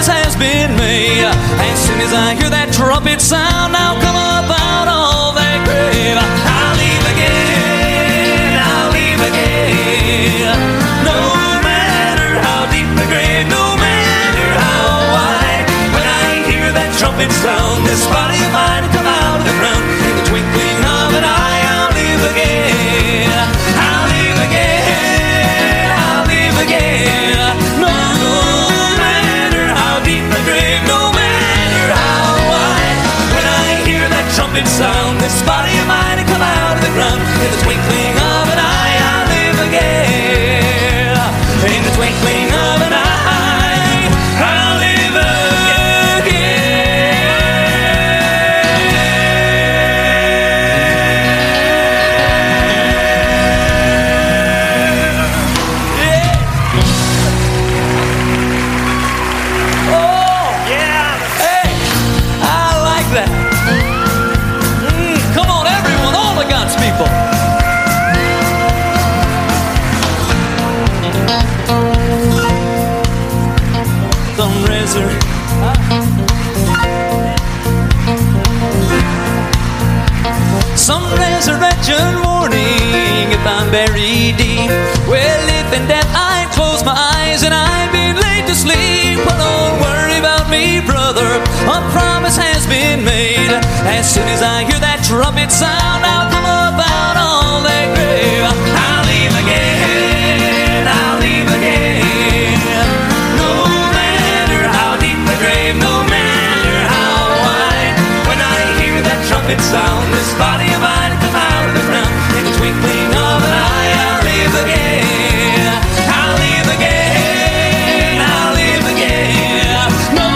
has been made. As soon as I hear that trumpet sound, I'll come up out of that grave. I'll leave again, I'll leave again. No matter how deep the grave, no matter how wide, when I hear that trumpet sound, this body of mine come out of the ground. In the twinkling of an eye, I'll live again, I'll live again, I'll live again. Sound, this body of mine to come out of the ground. In the twinkling of an eye, I'll live again. In the twinkling of an eye, I'll live again. Yeah. Oh, yeah. Hey, I like that. Some resurrection morning, if I'm buried deep, well, if in death I close my eyes and I've been laid to sleep, well, don't worry about me, brother. A promise has been made. As soon as I hear that trumpet sound, I'll come up out on that grave. I'll leave again, I'll leave again. No matter how deep the grave, no matter how wide, when I hear that trumpet sound, this body of mine come out of the ground. In the twinkling of an eye, I'll live again, I'll live again, I'll live again. No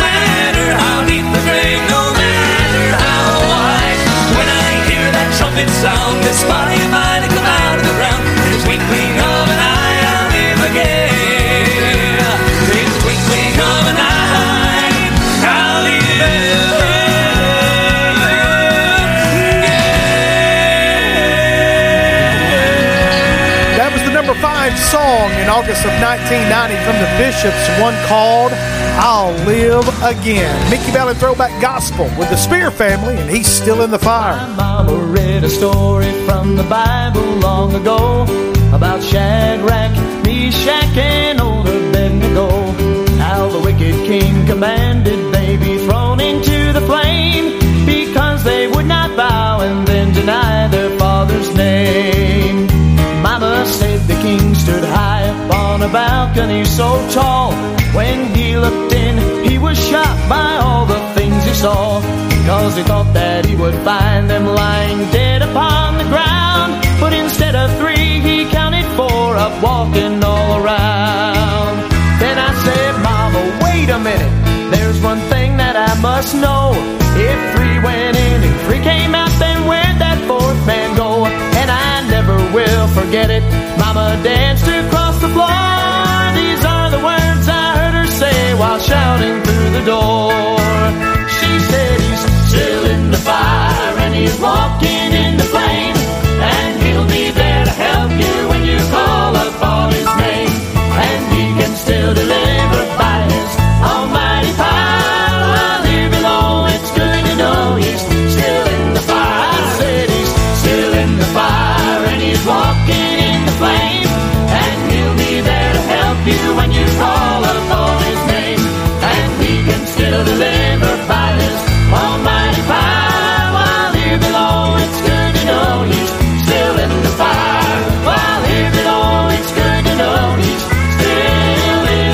matter how deep the grave, no matter how wide, when I hear that trumpet sound, this body of mine come out of the ground. In the twinkling of an eye, I'll live again. In the twinkling of an eye, I'll live again. Song in August of nineteen ninety from the Bishops, one called I'll Live Again. Mickey Bell and Throwback Gospel with the Spear family, and he's still in the fire. My mama read a story from the Bible long ago about Shadrach, Meshach, and old Abednego. How the wicked king commanded they be thrown into the flame because they would not bow and then deny their father's name. Mama said the king stood high above. a balcony so tall. When he looked in, he was shocked by all the things he saw, 'cause he thought that he would find them lying dead upon the ground. But instead of three, he counted four up walking all around. Then I said, Mama, wait a minute, there's one thing that I must know. If three went in and three came out, then where'd that fourth man go? And I never will forget it. Mama danced across the floor. These are the words I heard her say while shouting through the door. She said, he's still in the fire and he's walking in the flame, and he'll be there to help you when you call upon his name. And he can still deliver by his almighty power. I live below, it's good to know he's still in the fire. I said, he's still in the fire and he's walking in the flame, and he'll be there to help you when you call upon his name. And he can still deliver by his almighty power. While here below, it's good to know he's still in the fire. While here below, it's good to know he's still in the fire.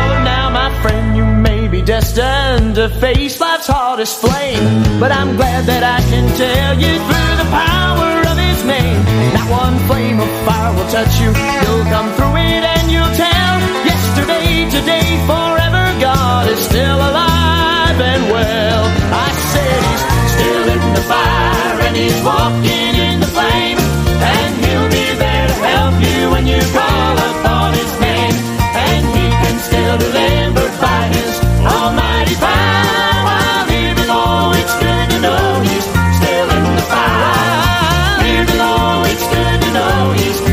Oh, now, my friend, you may be destined to face life's hardest flame, but I'm glad that I can tell you through the power of his name. Not one flame of fire will touch you. You'll come through it and you'll tell. Yesterday, today, forever, God is still alive and well. I said he's still in the fire and he's walking in the flame, and he'll be there to help you when you call upon his name. And he can still deliver by his almighty power. While here below, it's good to know he's still in the fire. While here below, it's good to know he's still.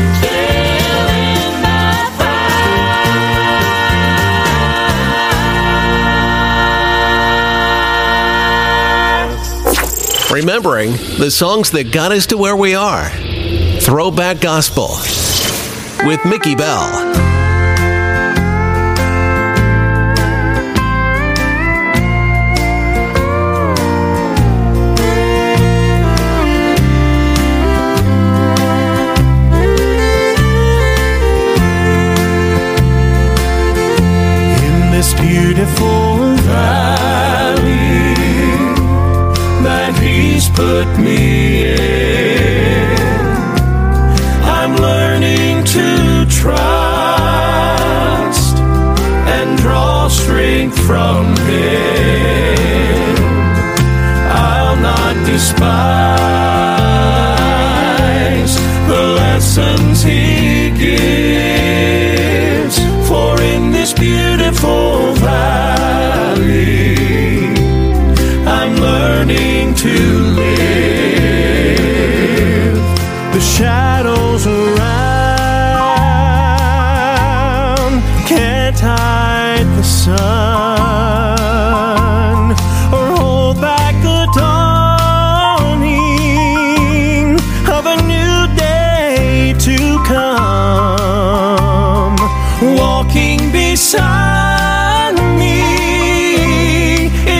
Remembering the songs that got us to where we are. Throwback Gospel with Mickey Bell. In this beautiful valley that he's put me in, I'm learning to trust and draw strength from him. I'll not despise the lessons he gives, for in this beautiful valley I'm learning to live. The shadows around can't hide the sun or hold back the dawning of a new day to come. Walking beside me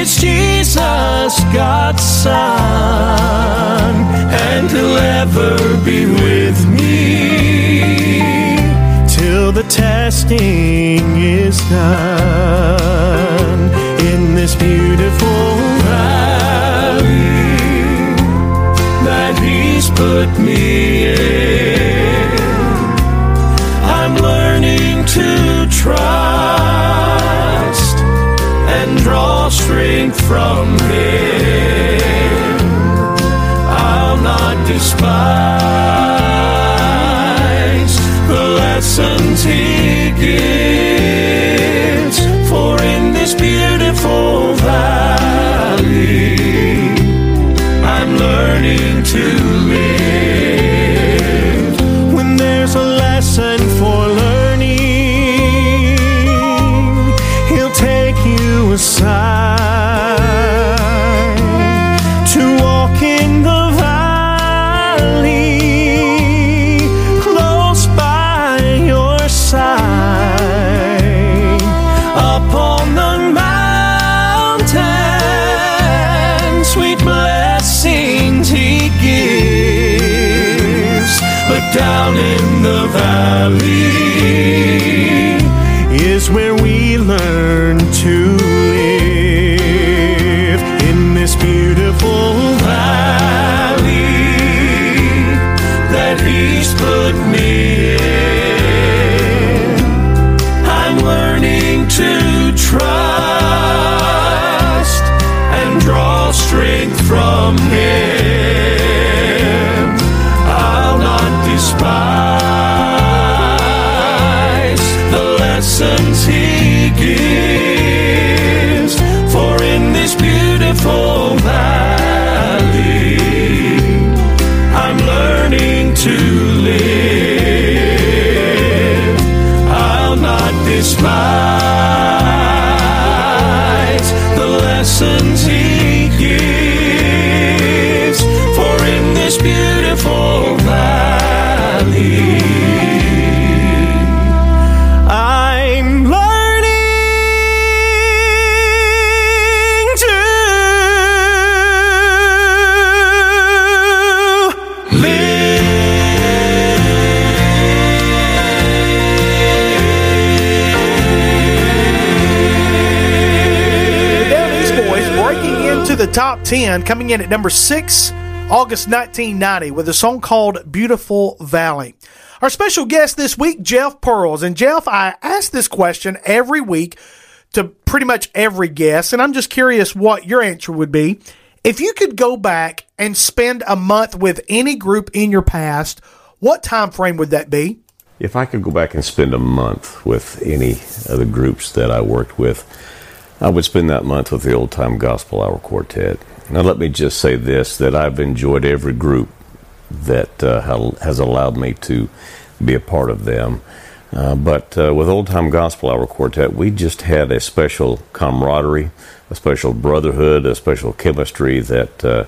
is Jesus, God's Son, and He'll ever be with me till the testing is done. In this beautiful valley that He's put me in, I'm learning to trust and draw strength from him. I'll not despise the lessons he gives, for in this beautiful valley I'm learning to live. When there's a lesson for learning, he'll take you aside down in the valley is where we learn to live in this beautiful valley that He's put me in. I'm learning to trust and draw strength from Him. Despise the lessons He gives, for in this beautiful valley I'm learning to live. I'll not despise the lessons He gives, for in this beautiful valley I'm learning to live. Bradys boys breaking into the top ten, coming in at number six. August nineteen ninety, with a song called Beautiful Valley. Our special guest this week, Jeff Pearles. And Jeff, I ask this question every week to pretty much every guest, and I'm just curious what your answer would be. If you could go back and spend a month with any group in your past, what time frame would that be? If I could go back and spend a month with any of the groups that I worked with, I would spend that month with the Old Time Gospel Hour Quartet. Now, let me just say this, that I've enjoyed every group that uh, has allowed me to be a part of them. Uh, but uh, with Old Time Gospel Hour Quartet, we just had a special camaraderie, a special brotherhood, a special chemistry that uh,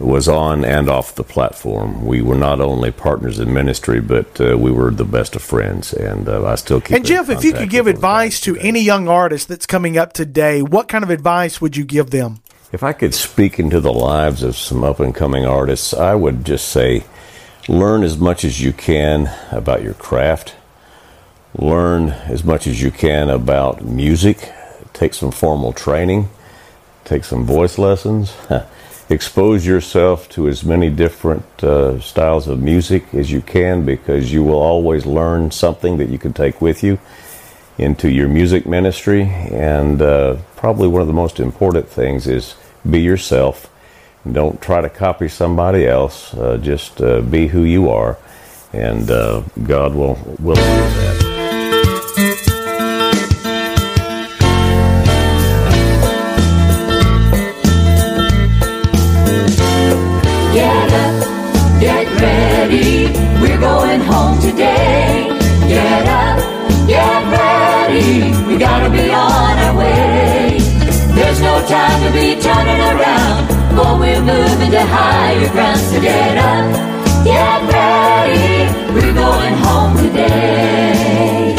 was on and off the platform. We were not only partners in ministry, but uh, we were the best of friends, and uh, I still keep. And Jeff, if you could give advice to any young artist that's coming up today, what kind of advice would you give them? If I could speak into the lives of some up-and-coming artists, I would just say, learn as much as you can about your craft. Learn as much as you can about music. Take some formal training. Take some voice lessons. Expose yourself to as many different uh, styles of music as you can, because you will always learn something that you can take with you into your music ministry. And uh, probably one of the most important things is be yourself. Don't try to copy somebody else. Uh, just uh, be who you are, and uh, God will will do that. Get up, get ready. We're going home today. Get up, get ready. We gotta be on our way. There's no time to be turning around, for we're moving to higher ground. So get up, get ready, we're going home today.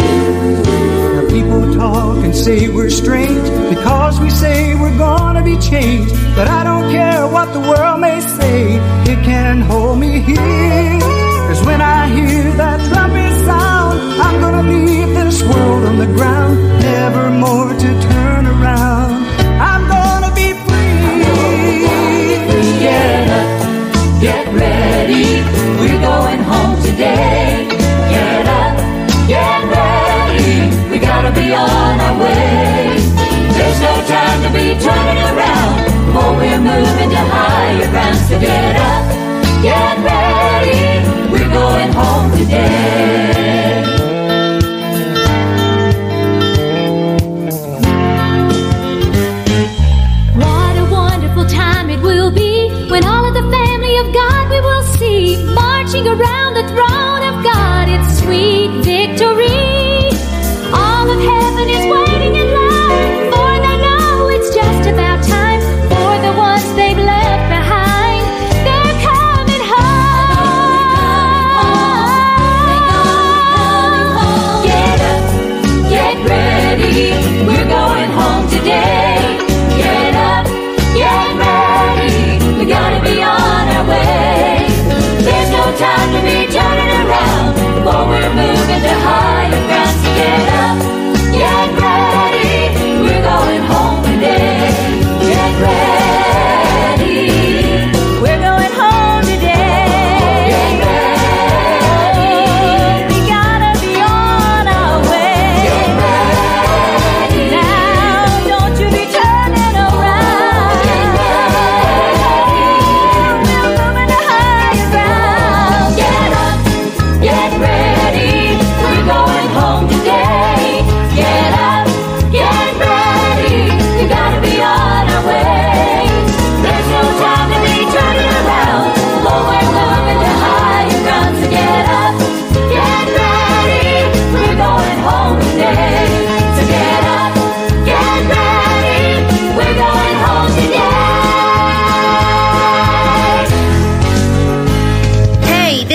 Now people talk and say we're strange, because we say we're gonna be changed. But I don't care what the world may say, it can hold me here. Cause when I hear that trumpet sound, I'm gonna leave this world on the ground, never more to turn around. I'm gonna be free. Gonna get up, get ready. We're going home today. Get up, get ready. We gotta be on our way. There's no time to be turning around, for we're moving to higher ground. So get up, get ready. We're going home today. Marching around the throne of God, it's sweet victory. All of heaven is waiting in line, for they know it's just about time for the ones they've left behind. They're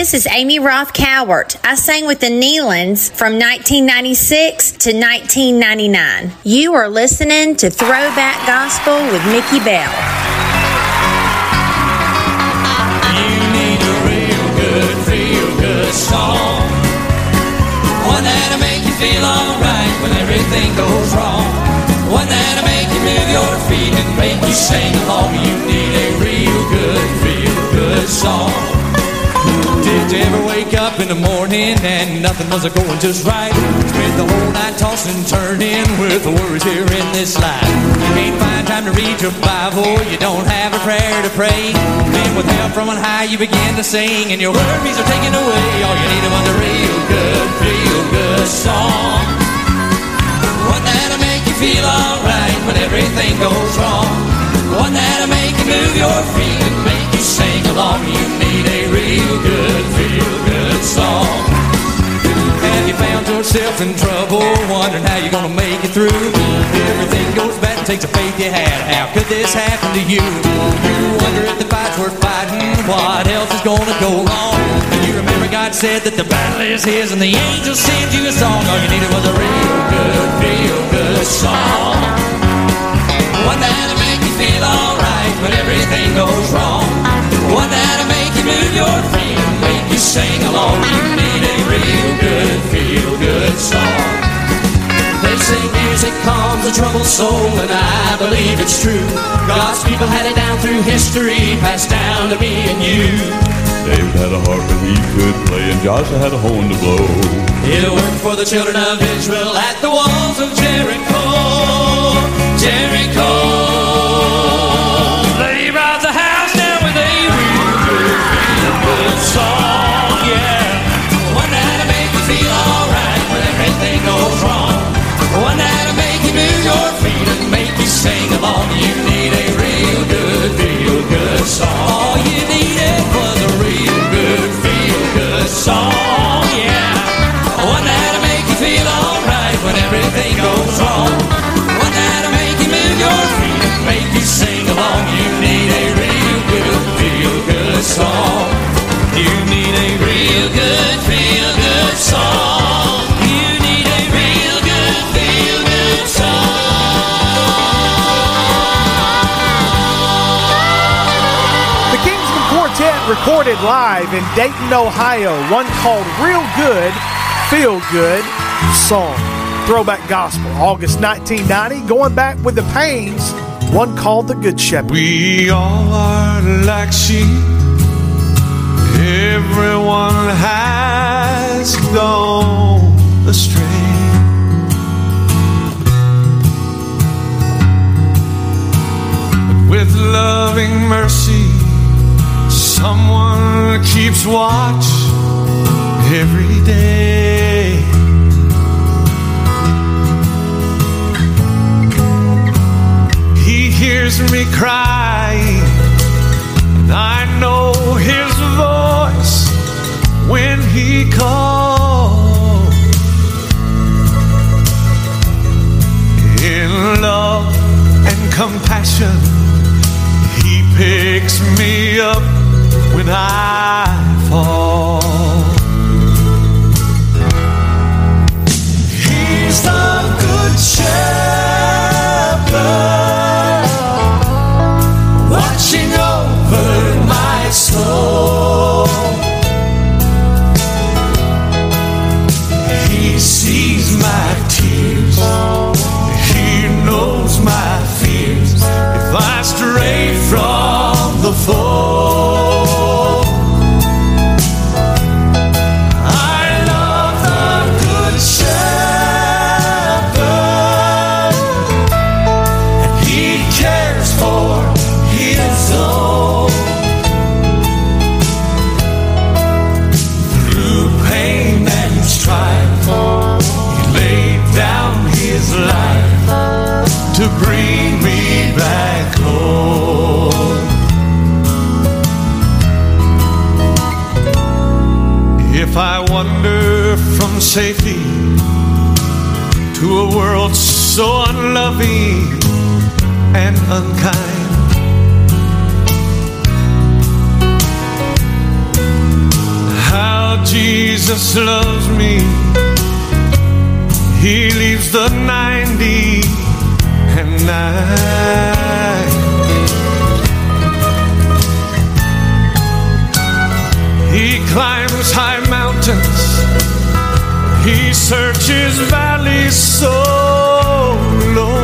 This is Amy Roth Cowart. I sang with the Neelands from nineteen ninety-six to nineteen ninety-nine. You are listening to Throwback Gospel with Mickey Bell. Song, one that'll make you feel alright when everything goes wrong, one that'll make you move your feet and make you sing along. You need a real good, real good song. Did you ever wake up in the morning and nothing was going just right? Spent the whole night tossing and turning with the worries here in this life. You can't find time to read your Bible, you don't have a prayer to pray. And with help from on high you begin to sing and your worries are taken away. All you need is a real good, real good song. One that'll make you feel alright when everything goes wrong. One that'll make you move your feet and make you sing along. You need a real good, real good song. Have you found yourself in trouble, wondering how you're gonna make it through? Everything goes bad and takes the faith you had. How could this happen to you? You wonder if the fight's worth fighting, what else is gonna go wrong? And you remember God said that the battle is his and the angels send you a song. All you needed was a real good, real good song. One that'll make you feel alright when everything goes wrong. One that'll make you move your feet and make you sing along. You need a real good, feel good song. They say music calms a troubled soul, and I believe it's true. God's people had it down through history, passed down to me and you. David had a harp and he could play, and Joshua had a horn to blow. It worked for the children of Israel at the walls of Jericho. Jericho. They robbed the house down with a real good, real good song, yeah. One that'll make you feel alright when everything goes wrong. One that'll make you move your feet and make you sing along. You need a real good, real good song. All you needed was a real good, feel good song, yeah. One that'll make you feel alright when everything goes wrong. One that'll make you move your feet and make you sing along. You need a real good, feel good song. You need a real good, feel good song. You need a real good, feel good song. Recorded live in Dayton, Ohio, one called Real Good, Feel Good Song. Throwback Gospel, August nineteen ninety, going back with the Pains, one called The Good Shepherd. We all are like sheep, everyone has gone astray. But with loving mercy, someone keeps watch every day. He hears me crying, and I know his voice when he calls. In love and compassion, he picks me up when I fall. He's the good shepherd, watching over my soul. He sees my tears, he knows my fears. If I stray from the fold, if I wander from safety to a world so unloving and unkind, Jesus loves me. He leaves the ninety and nine. He climbs high mountains. He searches valleys so low.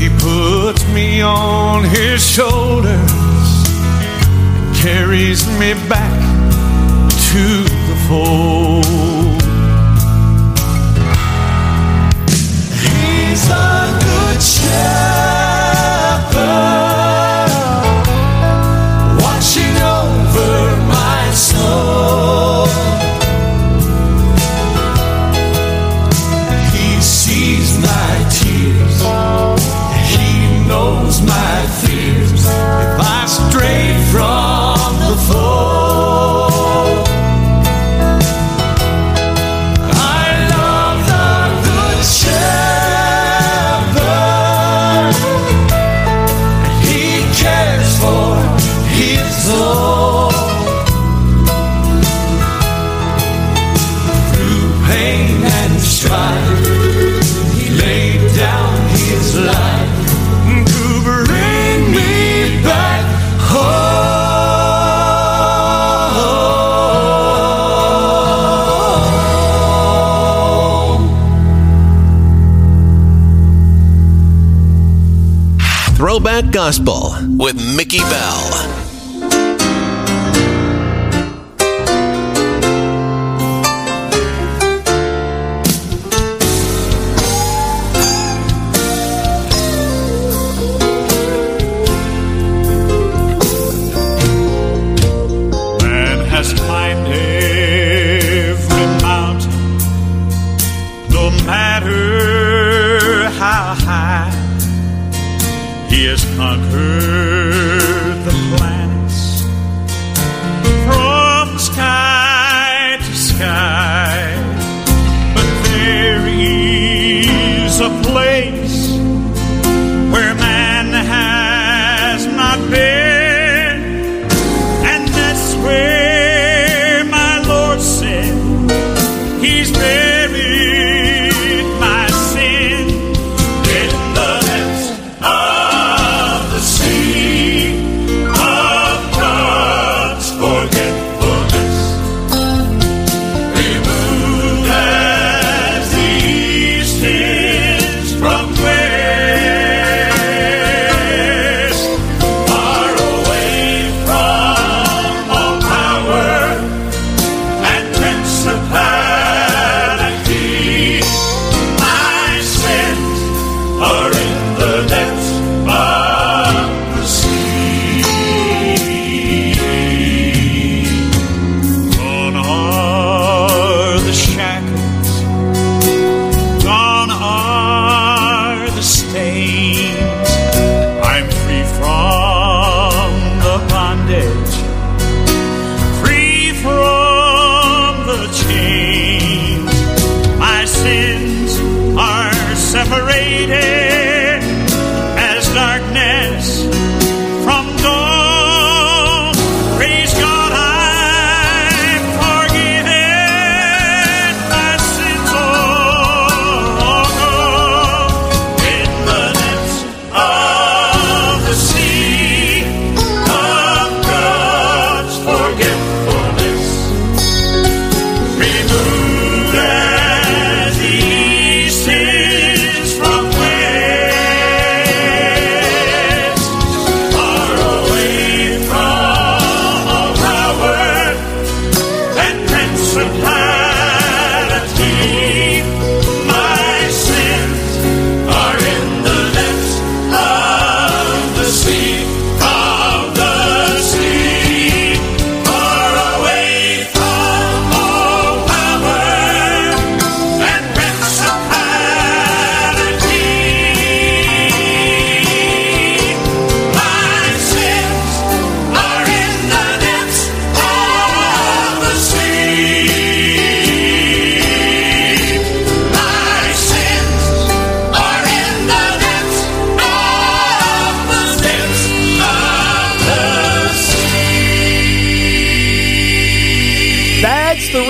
He puts me on his shoulders and carries me back to the fold. He's a good shepherd, watching over my soul. He sees my tears, he knows my fears. If I stray from the fold, Throwback Gospel with Mickey Bell. Man has climbed every mountain, no matter how high. He has conquered the planets from sky to sky. But there is a place where man has not been, and that's where my Lord said he's been.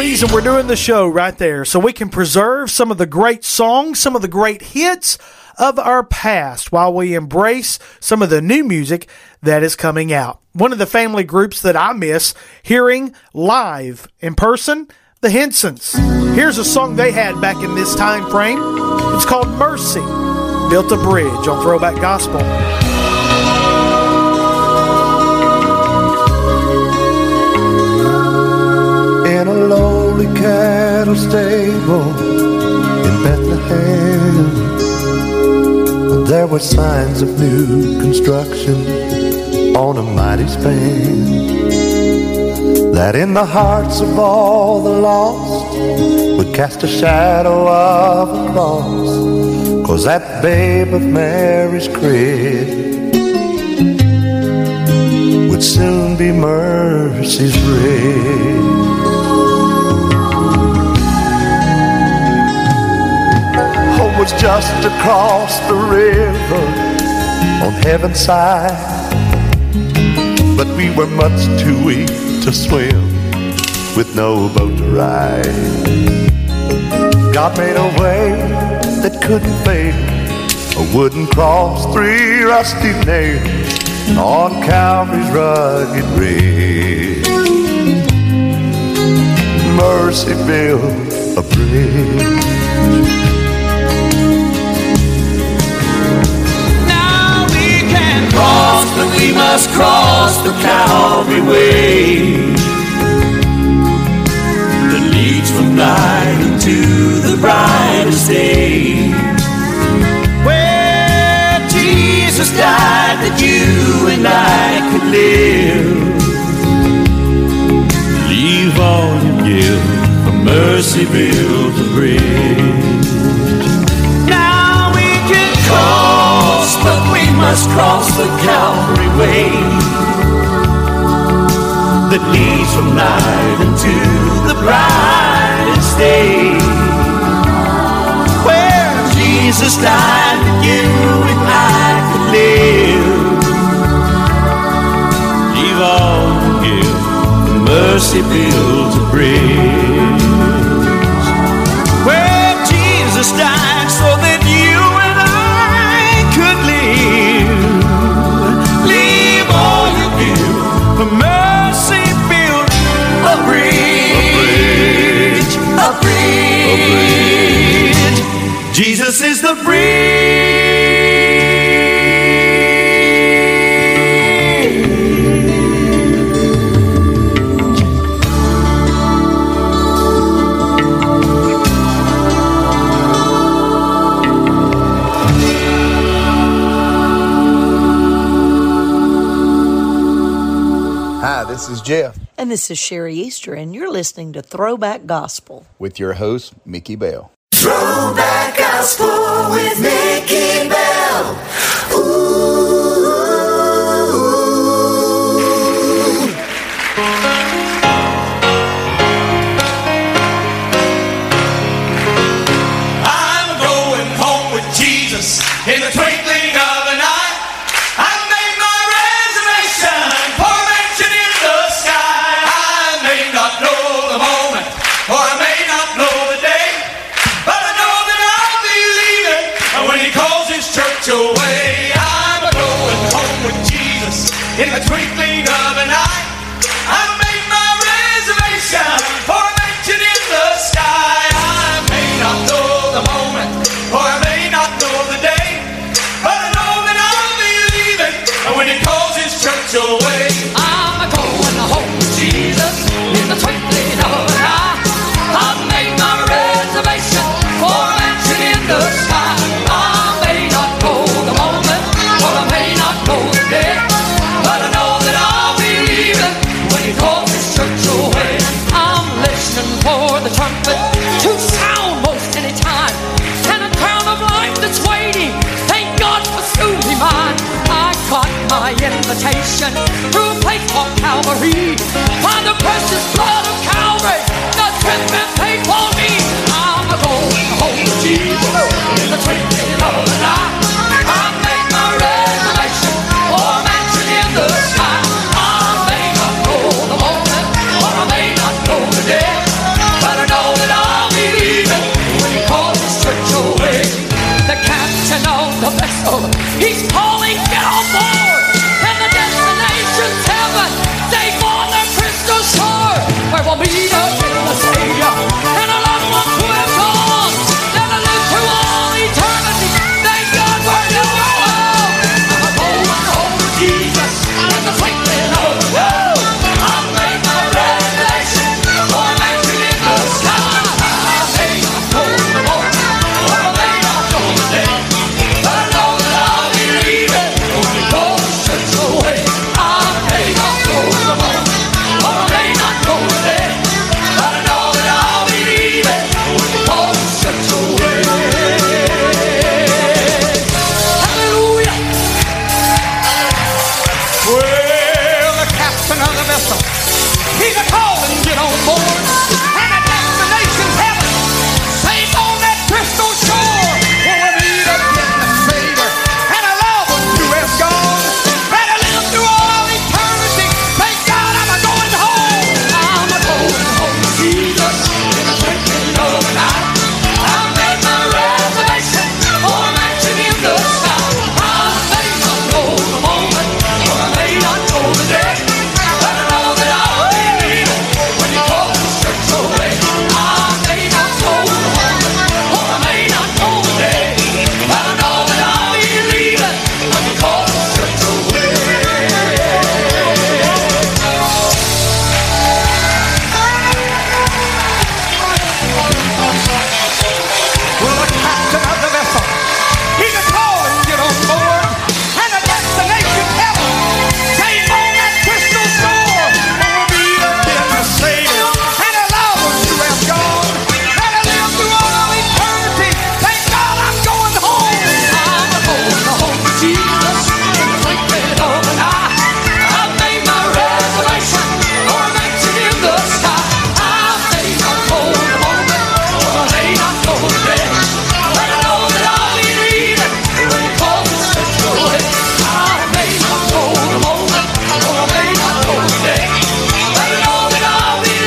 reason we're doing the show right there, so we can preserve some of the great songs, some of the great hits of our past while we embrace some of the new music that is coming out. One of the family groups that I miss hearing live in person, the Hensons. Here's a song they had back in this time frame. It's called Mercy, Built a Bridge on Throwback Gospel. In a lonely cattle stable in Bethlehem, there were signs of new construction on a mighty span, that in the hearts of all the lost would cast a shadow of a cross, 'cause that babe of Mary's crib would soon be mercy's red. Was just across the river on heaven's side, but we were much too weak to swim with no boat to ride. God made a way that couldn't fail, a wooden cross, three rusty nails on Calvary's rugged ridge. Mercy built a bridge. Cross, but we must cross the Calvary way that leads from night into the brightest day, where Jesus died that you and I could live. Leave all you give, for mercy built a bridge. Now we can cross, but we must cross the Calvary way that leads from night into the brightest day, where Jesus died that you and I could live. Leave all to give, mercy builds a bridge, where Jesus died so that you and I could live. Mercy built a bridge, a bridge, a bridge. Jesus is the bridge. This is Jeff. And this is Sherry Easter, and you're listening to Throwback Gospel with your host, Mickey Bell. Throwback Gospel with Mickey Bell. Ooh. I'm going home with Jesus in the twinkling of an eye. Away, I'm going home with Jesus in the twinkling of an eye. I've made my reservation for a mansion in the sky. I may not know the moment, or I may not know the day, but I know that I'll be leaving when He calls His church away. I'm going home with Jesus in the twinkling of an eye. I've made my reservation for a mansion in the sky. For the trumpet to sound most any time, and a crown of life that's waiting, thank God for soon be mine. I got my invitation through a place called Calvary, by the precious blood of Calvary that's been paid for me. I'm a going home to Jesus in the twinkling of an eye. I make my reservation for a mansion in the sky. I may not know the moment, or I may not know the day. He's calling, get on board. And the destination's heaven. They on the crystal shore. Where we'll meet up in the Savior. And a loved one who have gone. That will live through all eternity. Thank God for your love. I'm a bold and old with Jesus. I'm a twinkling of the world. I'll make my revelation. For a mansion in the sky. I'll make my cold in the morning. Or I'll make my cold in the day. I know that I'll be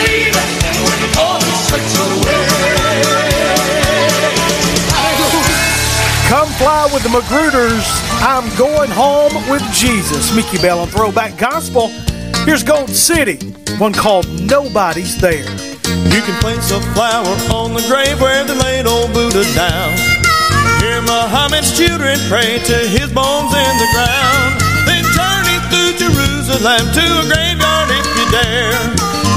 leaving. Only goes such a way. I'll make my cold in the morning. With the Magruders, I'm going home with Jesus. Mickey Bell on Throwback Gospel. Here's Gold City, one called Nobody's There. You can place a flower on the grave where they laid old Buddha down. Hear Muhammad's children pray to his bones in the ground. Then journey through Jerusalem to a graveyard if you dare.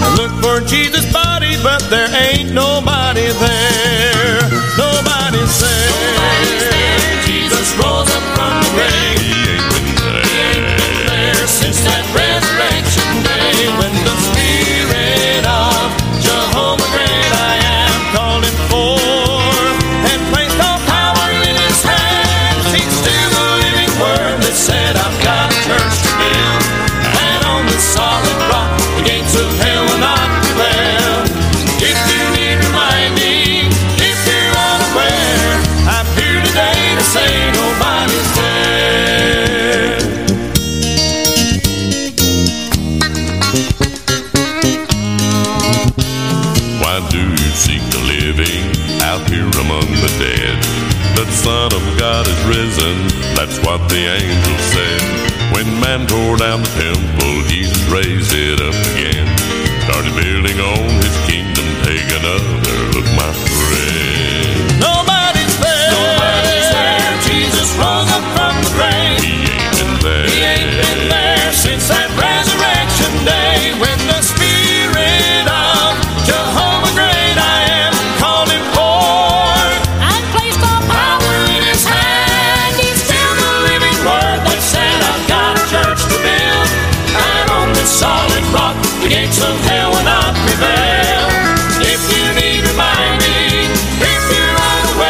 And look for Jesus' body, but there ain't nobody there. Nobody's there. Nobody's there. Jesus rose up from the grave. He ain't been there, he ain't been there since that resurrection day. When the Spirit of Jehovah Great I Am called him forth and placed all power in his hands, he's still the living word that said, I've got a church to build, and on the solid rock the gates of hell will not prevail. If you need reminding, if you're unaware, I'm here today. Say nobody's there. Why do you seek the living out here among the dead? The Son of God is risen, that's what the angel said. When man tore down the temple, Jesus raised it up again. Started building on his kingdom, take another look, my friend. Nobody's there. Nobody's Jesus rose up from the grave. He ain't been there. He ain't been there since that resurrection day. When the Spirit of Jehovah Great I Am called him forth and placed all power in his hand, he's still the living word that said, I've got a church to build, and on this solid rock the gates of hell will not prevail. If you need reminding, if you're unaware,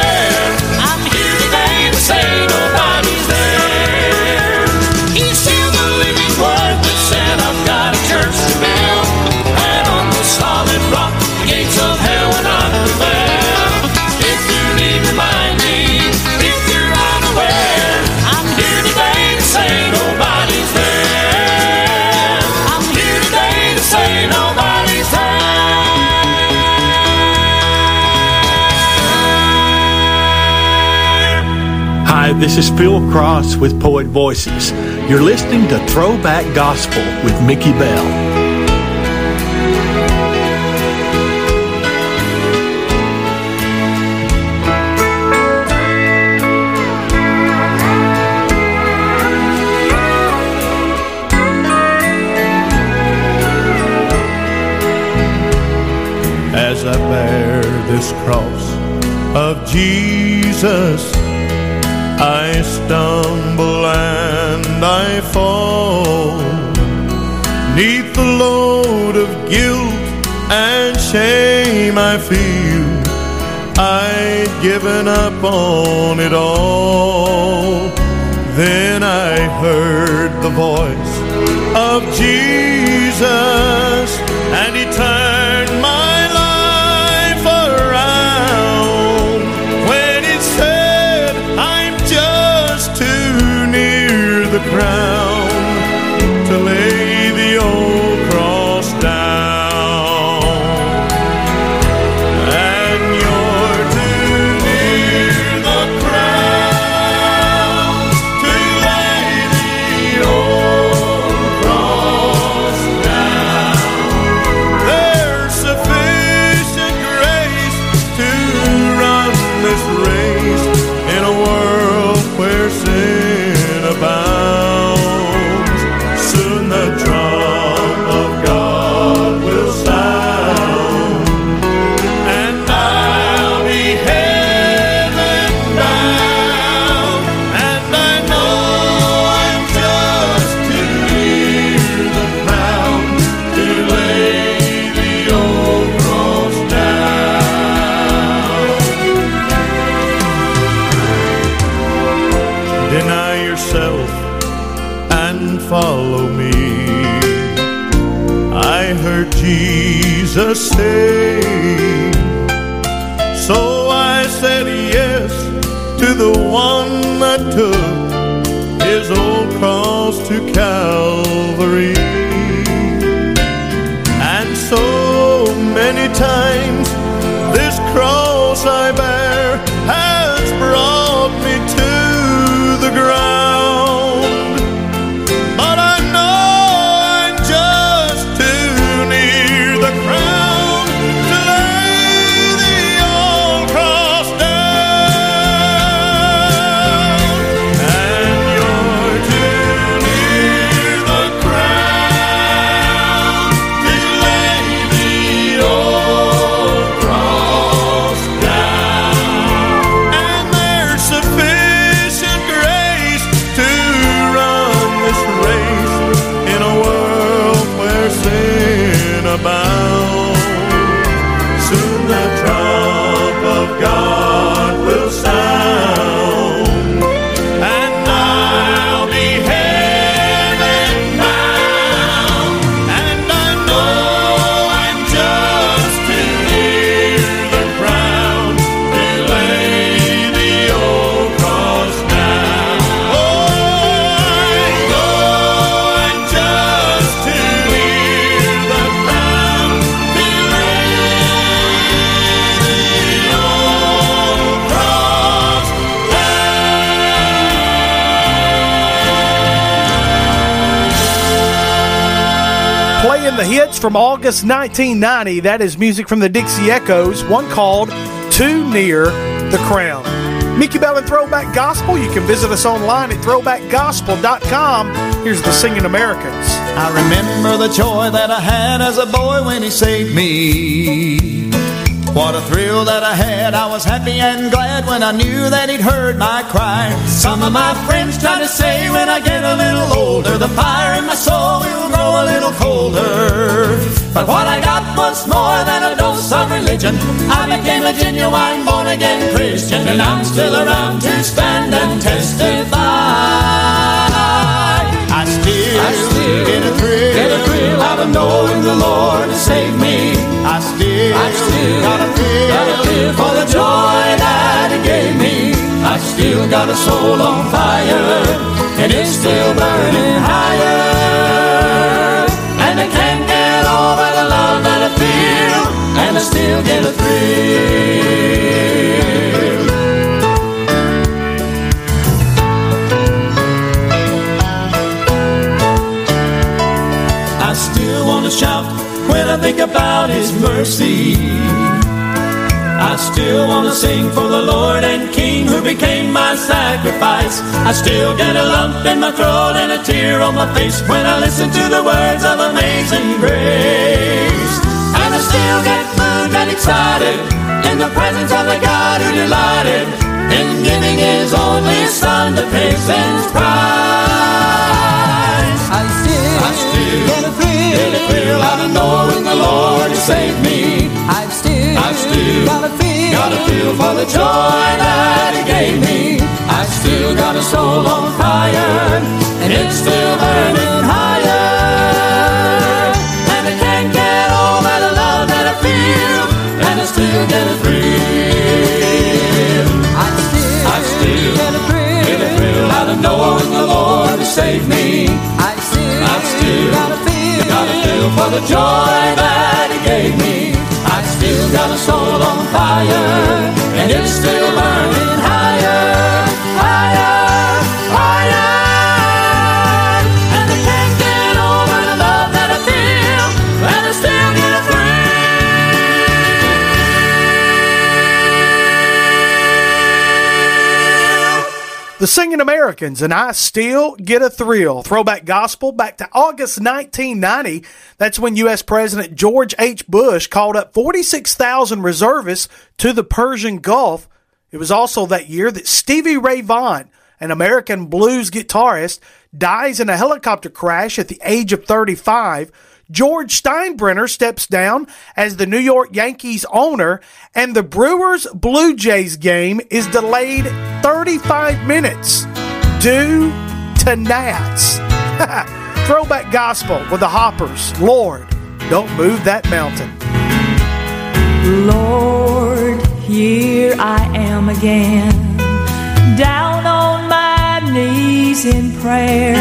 This is Phil Cross with Poet Voices. You're listening to Throwback Gospel with Mickey Bell. As I bear this cross of Jesus, I stumble and I fall 'neath the load of guilt and shame. I feel I'd given up on it all. Then I heard the voice of Jesus, and he turned my life around. When it said I'm just too near the ground to lay the old cross down, and you're too near the ground to lay the old cross down, there's sufficient grace to run this race in a world where sin abounds. Soon the trump of God will sound, and I'll be heaven bound, and I know I'm just too near the ground to lay the old cross down. Deny yourself and follow me. I heard Jesus say, so I said yes to the one that took his old cross to Calvary. And so many times this cross I bear has brought me to the ground, but I know I'm just too near the ground to lay the old cross down. And you're too near the ground to lay the old cross down, and there's sufficient grace to run this race in a world where sin abounds. Soon the trump of God will sound, and I'll be heaven bound, and I know I'm just too near the ground to lay the old cross down. Oh, I know I'm just too near the ground to lay the old cross down. Playing the hits from August nineteen ninety. That is music from the Dixie Echoes, one called Too Near the Crown. Mickey Bell and Throwback Gospel. You can visit us online at throwback gospel dot com. Here's the Singing Americans. I remember the joy that I had as a boy when he saved me. What a thrill that I had. I was happy and glad when I knew that he'd heard my cry. Some of my friends try to say when I get a little older, the fire in my soul will grow a little colder. But what I got was more than a dose of religion. I became a genuine born-again Christian, and I'm still around to stand and testify. I still, I still get a thrill, get a thrill out of knowing the Lord has saved me. I still, I still gotta live, gotta live for the joy that He gave me. I still got a soul on fire, and it's still burning higher. And I can't get over the love that I feel, and I still get a thrill. I think about his mercy, I still want to sing for the Lord and King who became my sacrifice. I still get a lump in my throat and a tear on my face when I listen to the words of Amazing Grace. And I still get moved and excited in the presence of the God who delighted in giving his only Son to pay sin's price. I still, I still get a thrill, get a thrill out of knowing the Lord has saved me. I've still, I've still got a feel, got a feel for the joy that he gave me. I've still got a soul on fire, and it's still burning higher. And I can't get all that I love that I feel, and I still get a thrill. I've still, I've still get a thrill, get a thrill out of knowing the Lord has saved me. I've still, I've still got a feel, got a feel for the joy that he gave me. I still got a soul on fire, and it's still burning higher, higher, higher. And I can't get over the love that I feel, and I still get a thrill. The Singing Americans, and I Still Get a Thrill. Throwback gospel back to August nineteen ninety. That's when U S President George H. Bush called up forty-six thousand reservists to the Persian Gulf. It was also that year that Stevie Ray Vaughan, an American blues guitarist, dies in a helicopter crash at the age of thirty-five. George Steinbrenner steps down as the New York Yankees owner, and the Brewers Blue Jays game is delayed thirty-five minutes due to gnats. Throwback gospel with the Hoppers. Lord, don't move that mountain. Lord, here I am again, down on my knees in prayer.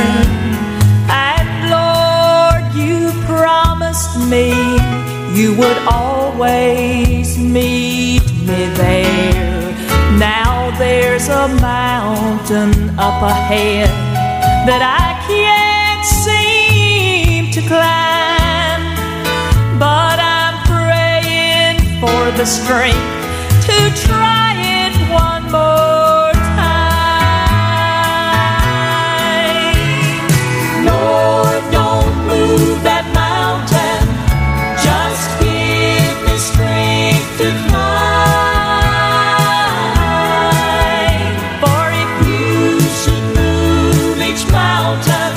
And Lord, you promised me you would always meet me there. Now there's a mountain up ahead that I can't seem to climb, but I'm praying for the strength to try it one more time. Lord, don't move that mountain, just give me strength to climb. For if you should move each mountain,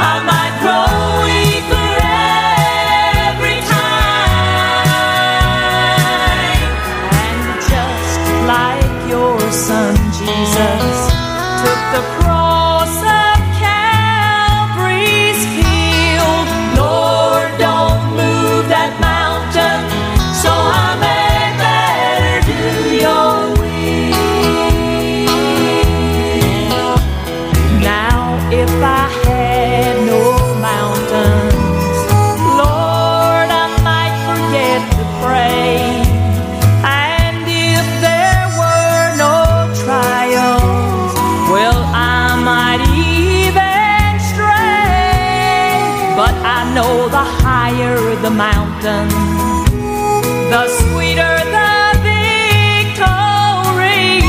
I might grow weaker every time. And just like your Son Jesus took the cross of Calvary's hill, Lord, don't move that mountain, so I may better do your will. Now if I had no mountains, Lord, I might forget to pray. And if there were no trials, well, I might even stray. But I know the higher the mountain, the sweeter the victory.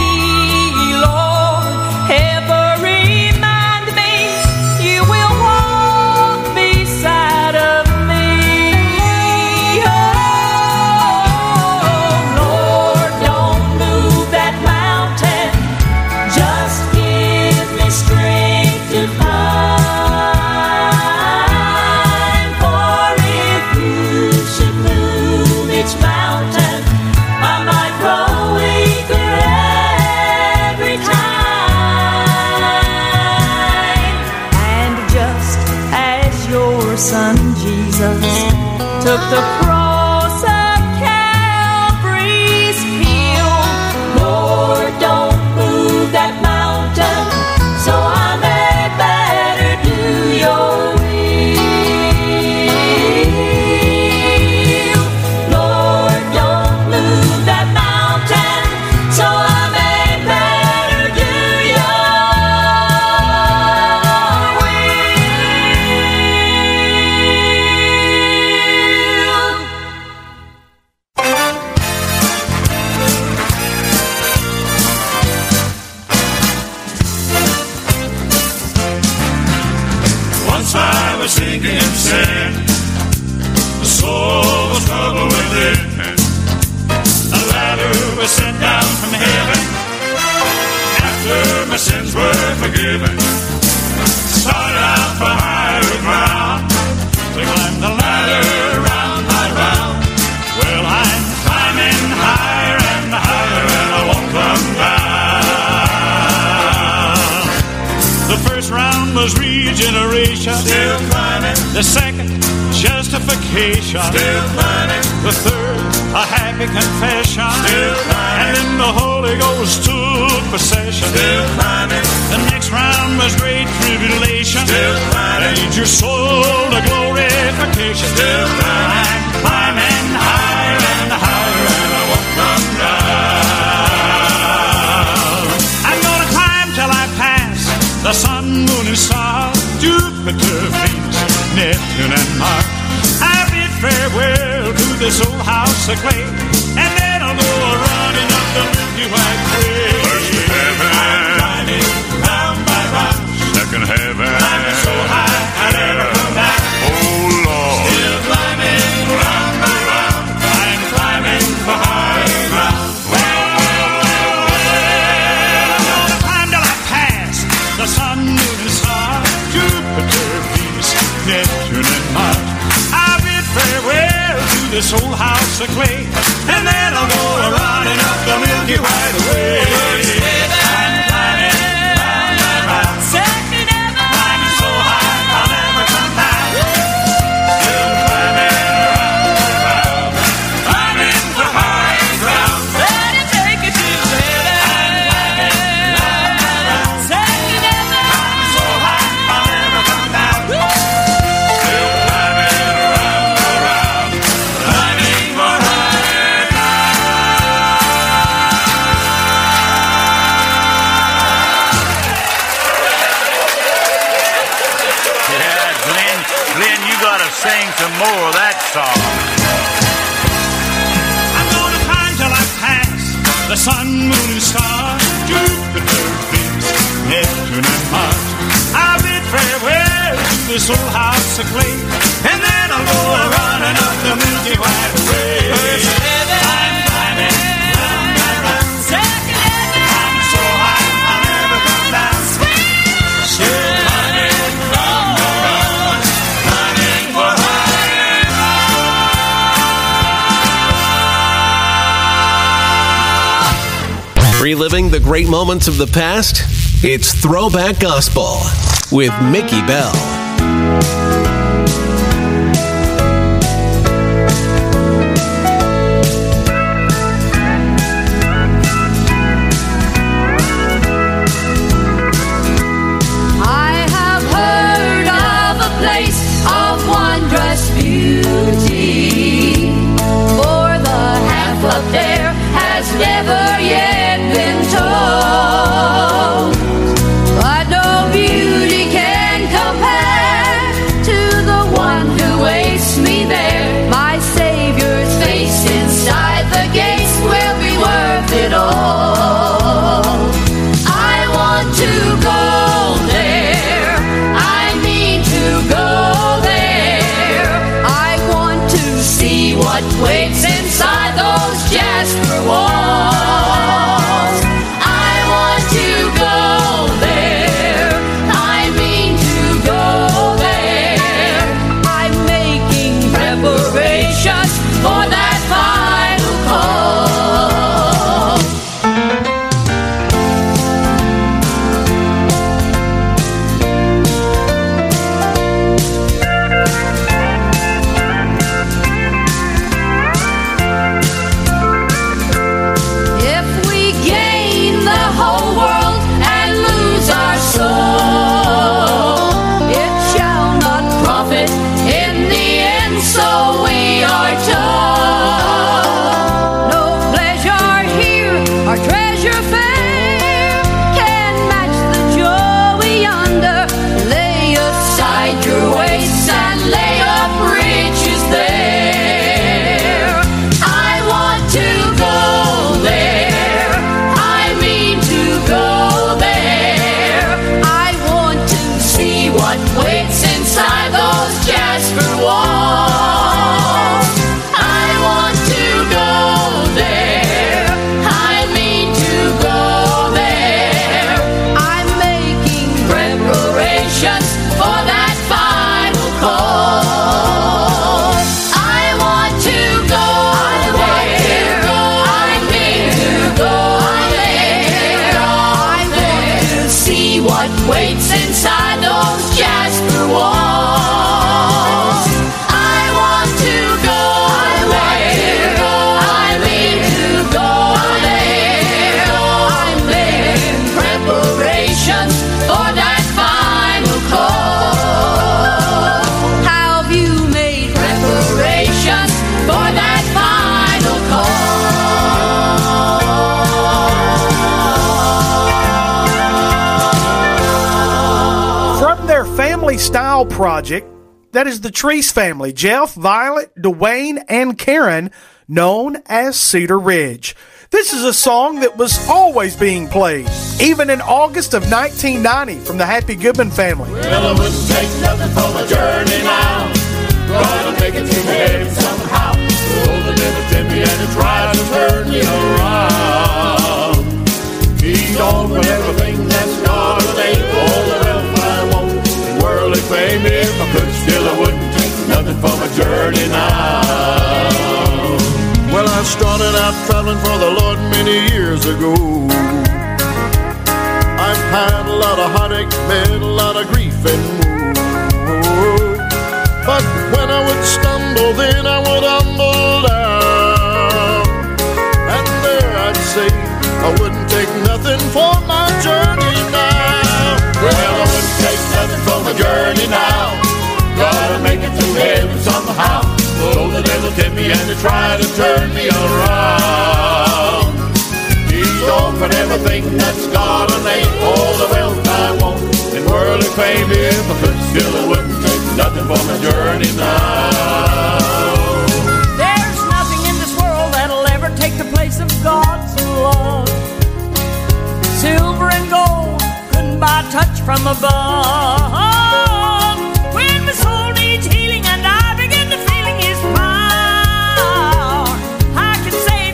Lord, ever remind me you will walk beside of me. Oh, Lord, don't move that mountain, just give me strength to climb. For if you should move each mountain, I might grow weaker every time. And just as your Son Jesus took the cross of Calvary's hill, Lord, don't move that mountain, so I may better do your will. Lord, don't move that mountain, so I may better do your will. Once I was sinking in sin, the soul was troubled within. A ladder was sent down from heaven after my sins were forgiven. Started out for higher ground, we climbed the ladder round by round. Well, I'm climbing higher and higher, and I won't come down. The first round was regeneration, still climbing. The second, justification, still climbing. The third, a happy confession, still climbing. And then the Holy Ghost took possession, still climbing. The next round was great tribulation, still climbing. Lead your soul to glorification, still climbing. I'm climbing higher and higher, and I won't come down. I'm gonna climb till I pass the sun, moon, and stars, Jupiter, Venus, Neptune, and Mars. I bid farewell to this old house of clay, and then I'll go running up the Milky Way. First to heaven, I'm climbing round by round. Second heaven, climbing so high I'll never come back. Oh Lord, still climbing round by round. I'm climbing for higher ground. Well, well, well, well, I'm gonna climb till I pass the sun, moon, and stars, Jupiter, Venus, Neptune, and Mars. Farewell to this old house of clay, and then I'll go running up the Milky Way. First heaven, I'm climbing round by round. Second heaven, climbing so high I'll never come back. Still climbing round by round, climbing the high ground. Better take it to heaven. I'm climbing round by round. Second heaven, climbing so high I'll never come back. Sing some more of that song. I'm gonna climb till I pass the sun, moon, and stars, Jupiter, Venus, Neptune, and Mars. I bid farewell to this old house of clay, and then I'll go running up the Milky Way. Reliving the great moments of the past, it's Throwback Gospel with Mickey Bell. I have heard of a place of wondrous beauty, for the half up there has never yet been told, but no beauty can compare to the one who waits me there. My Savior's face inside the gates will be worth it all. I want to go there. I need to go there. I want to see what waits inside those jasper walls. What waits inside? inside those Jasper walls. I want to go there. I mean to go there. I'm making preparations for that final call. I want to go there. I mean to go there. I want to see what waits inside those Jasper walls. I want to go there. I mean to go there. I'm making preparations for that final call. Have you made preparations for that final call? From their family style project, that is the Treece family, Jeff, Violet, Dwayne, and Karen, known as Cedar Ridge. This is a song that was always being played, even in August of nineteen ninety from the Happy Goodman family. Well, I wouldn't take nothing for my journey now. Gonna make it to heaven somehow. Oh, the devil tempt me and it tried to turn me around. He's gone from everything that's not a thing. All the wealth I want in worldly fame. If I could still, I wouldn't take nothing for my journey now. Well, I started out traveling for the Lord many years ago. I've had a lot of heartache, met a lot of grief and woe. But when I would stumble, then I would humble down. And there I'd say, I wouldn't take nothing for my journey now. Well, I wouldn't take nothing for my journey now. Gotta make it through heaven somehow. Oh, the devil tempt me and he tried to turn me around. He's gone for everything that's got a name. All the wealth I want in worldly fame. If I could still, I wouldn't take nothing for my journey now. There's nothing in this world that'll ever take the place of God's love. Silver and gold couldn't buy a touch from above. Journey now. Oh, I wouldn't take nothing for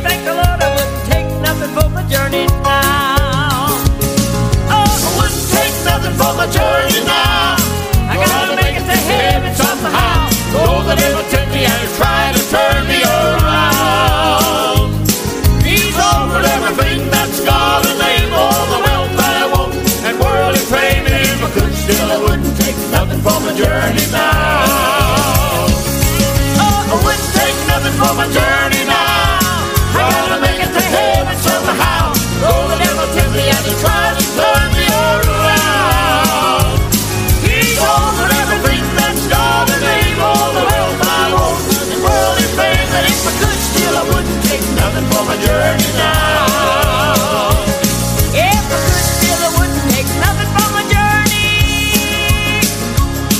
my journey now. I gotta make it to heaven somehow. Oh, the devil took me and try to turn me around. He's offered everything that's got a name. All the wealth I want and worldly fame. If I could still, I wouldn't take nothing for my journey now. Oh, I wouldn't take nothing for my journey now. I gotta make it to heaven somehow. Oh, the devil tempt me and he tried to turn me around. He's offered everything that's got a name. All the wealth I want in the world is fame. And if I could steal, I wouldn't take nothing for my journey now. If I could steal, I wouldn't take nothing for my journey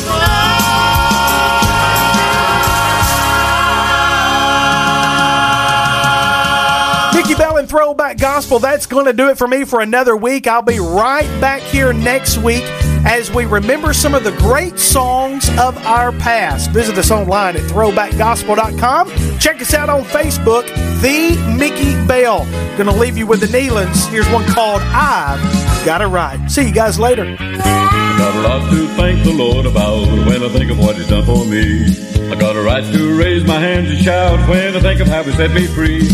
now. Mickey Bell and Throwback Gospel, that's going to do it for me for another week. I'll be right back here next week as we remember some of the great songs of our past. Visit us online at throwback gospel dot com. Check us out on Facebook, The Mickey Bell. Going to leave you with the Neelands. Here's one called I've Got It Right. See you guys later. I got a lot to thank the Lord about when I think of what He's done for me. I got a right to raise my hands and shout when I think of how He set me free.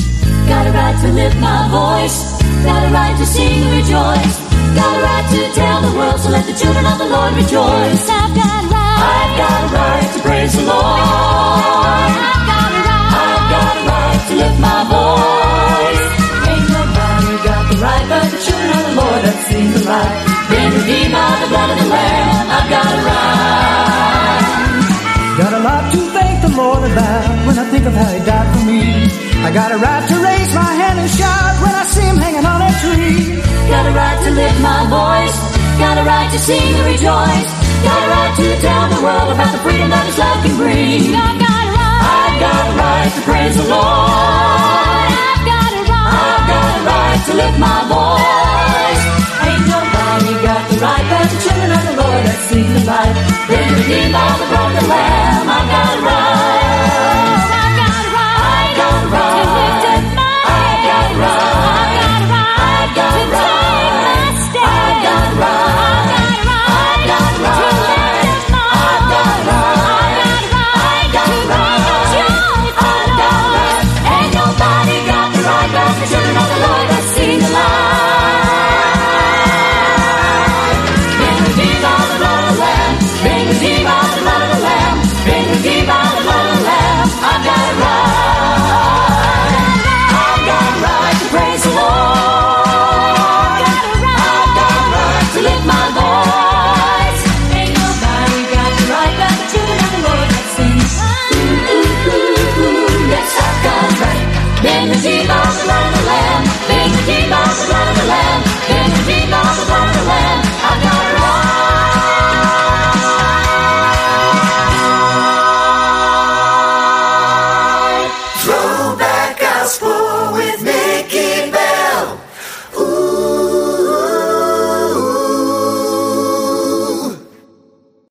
Got a right to lift my voice. Got a right to sing and rejoice. Got a right to tell the world, so let the children of the Lord rejoice. I've got a right. I've got a right to praise the Lord. I've got a right. I've got a right to lift my voice. Ain't nobody got the right but the children of the Lord that sing the right. Been redeemed by the blood of the Lamb. I've got a right. Got a lot to thank the Lord about when I think of how He died for me. I got a right to raise my hand and shout when I see Him hanging on a tree. Got a right to lift my voice. Got a right to sing and rejoice. Got a right to tell the world about the freedom that His love can bring. I've got a right. I've got a right to praise the Lord. I've got a right. I've got a right to lift my voice. Ain't nobody got the right but the children of the Lord. seen the light, been redeemed by the blood of the Lamb. I've got a right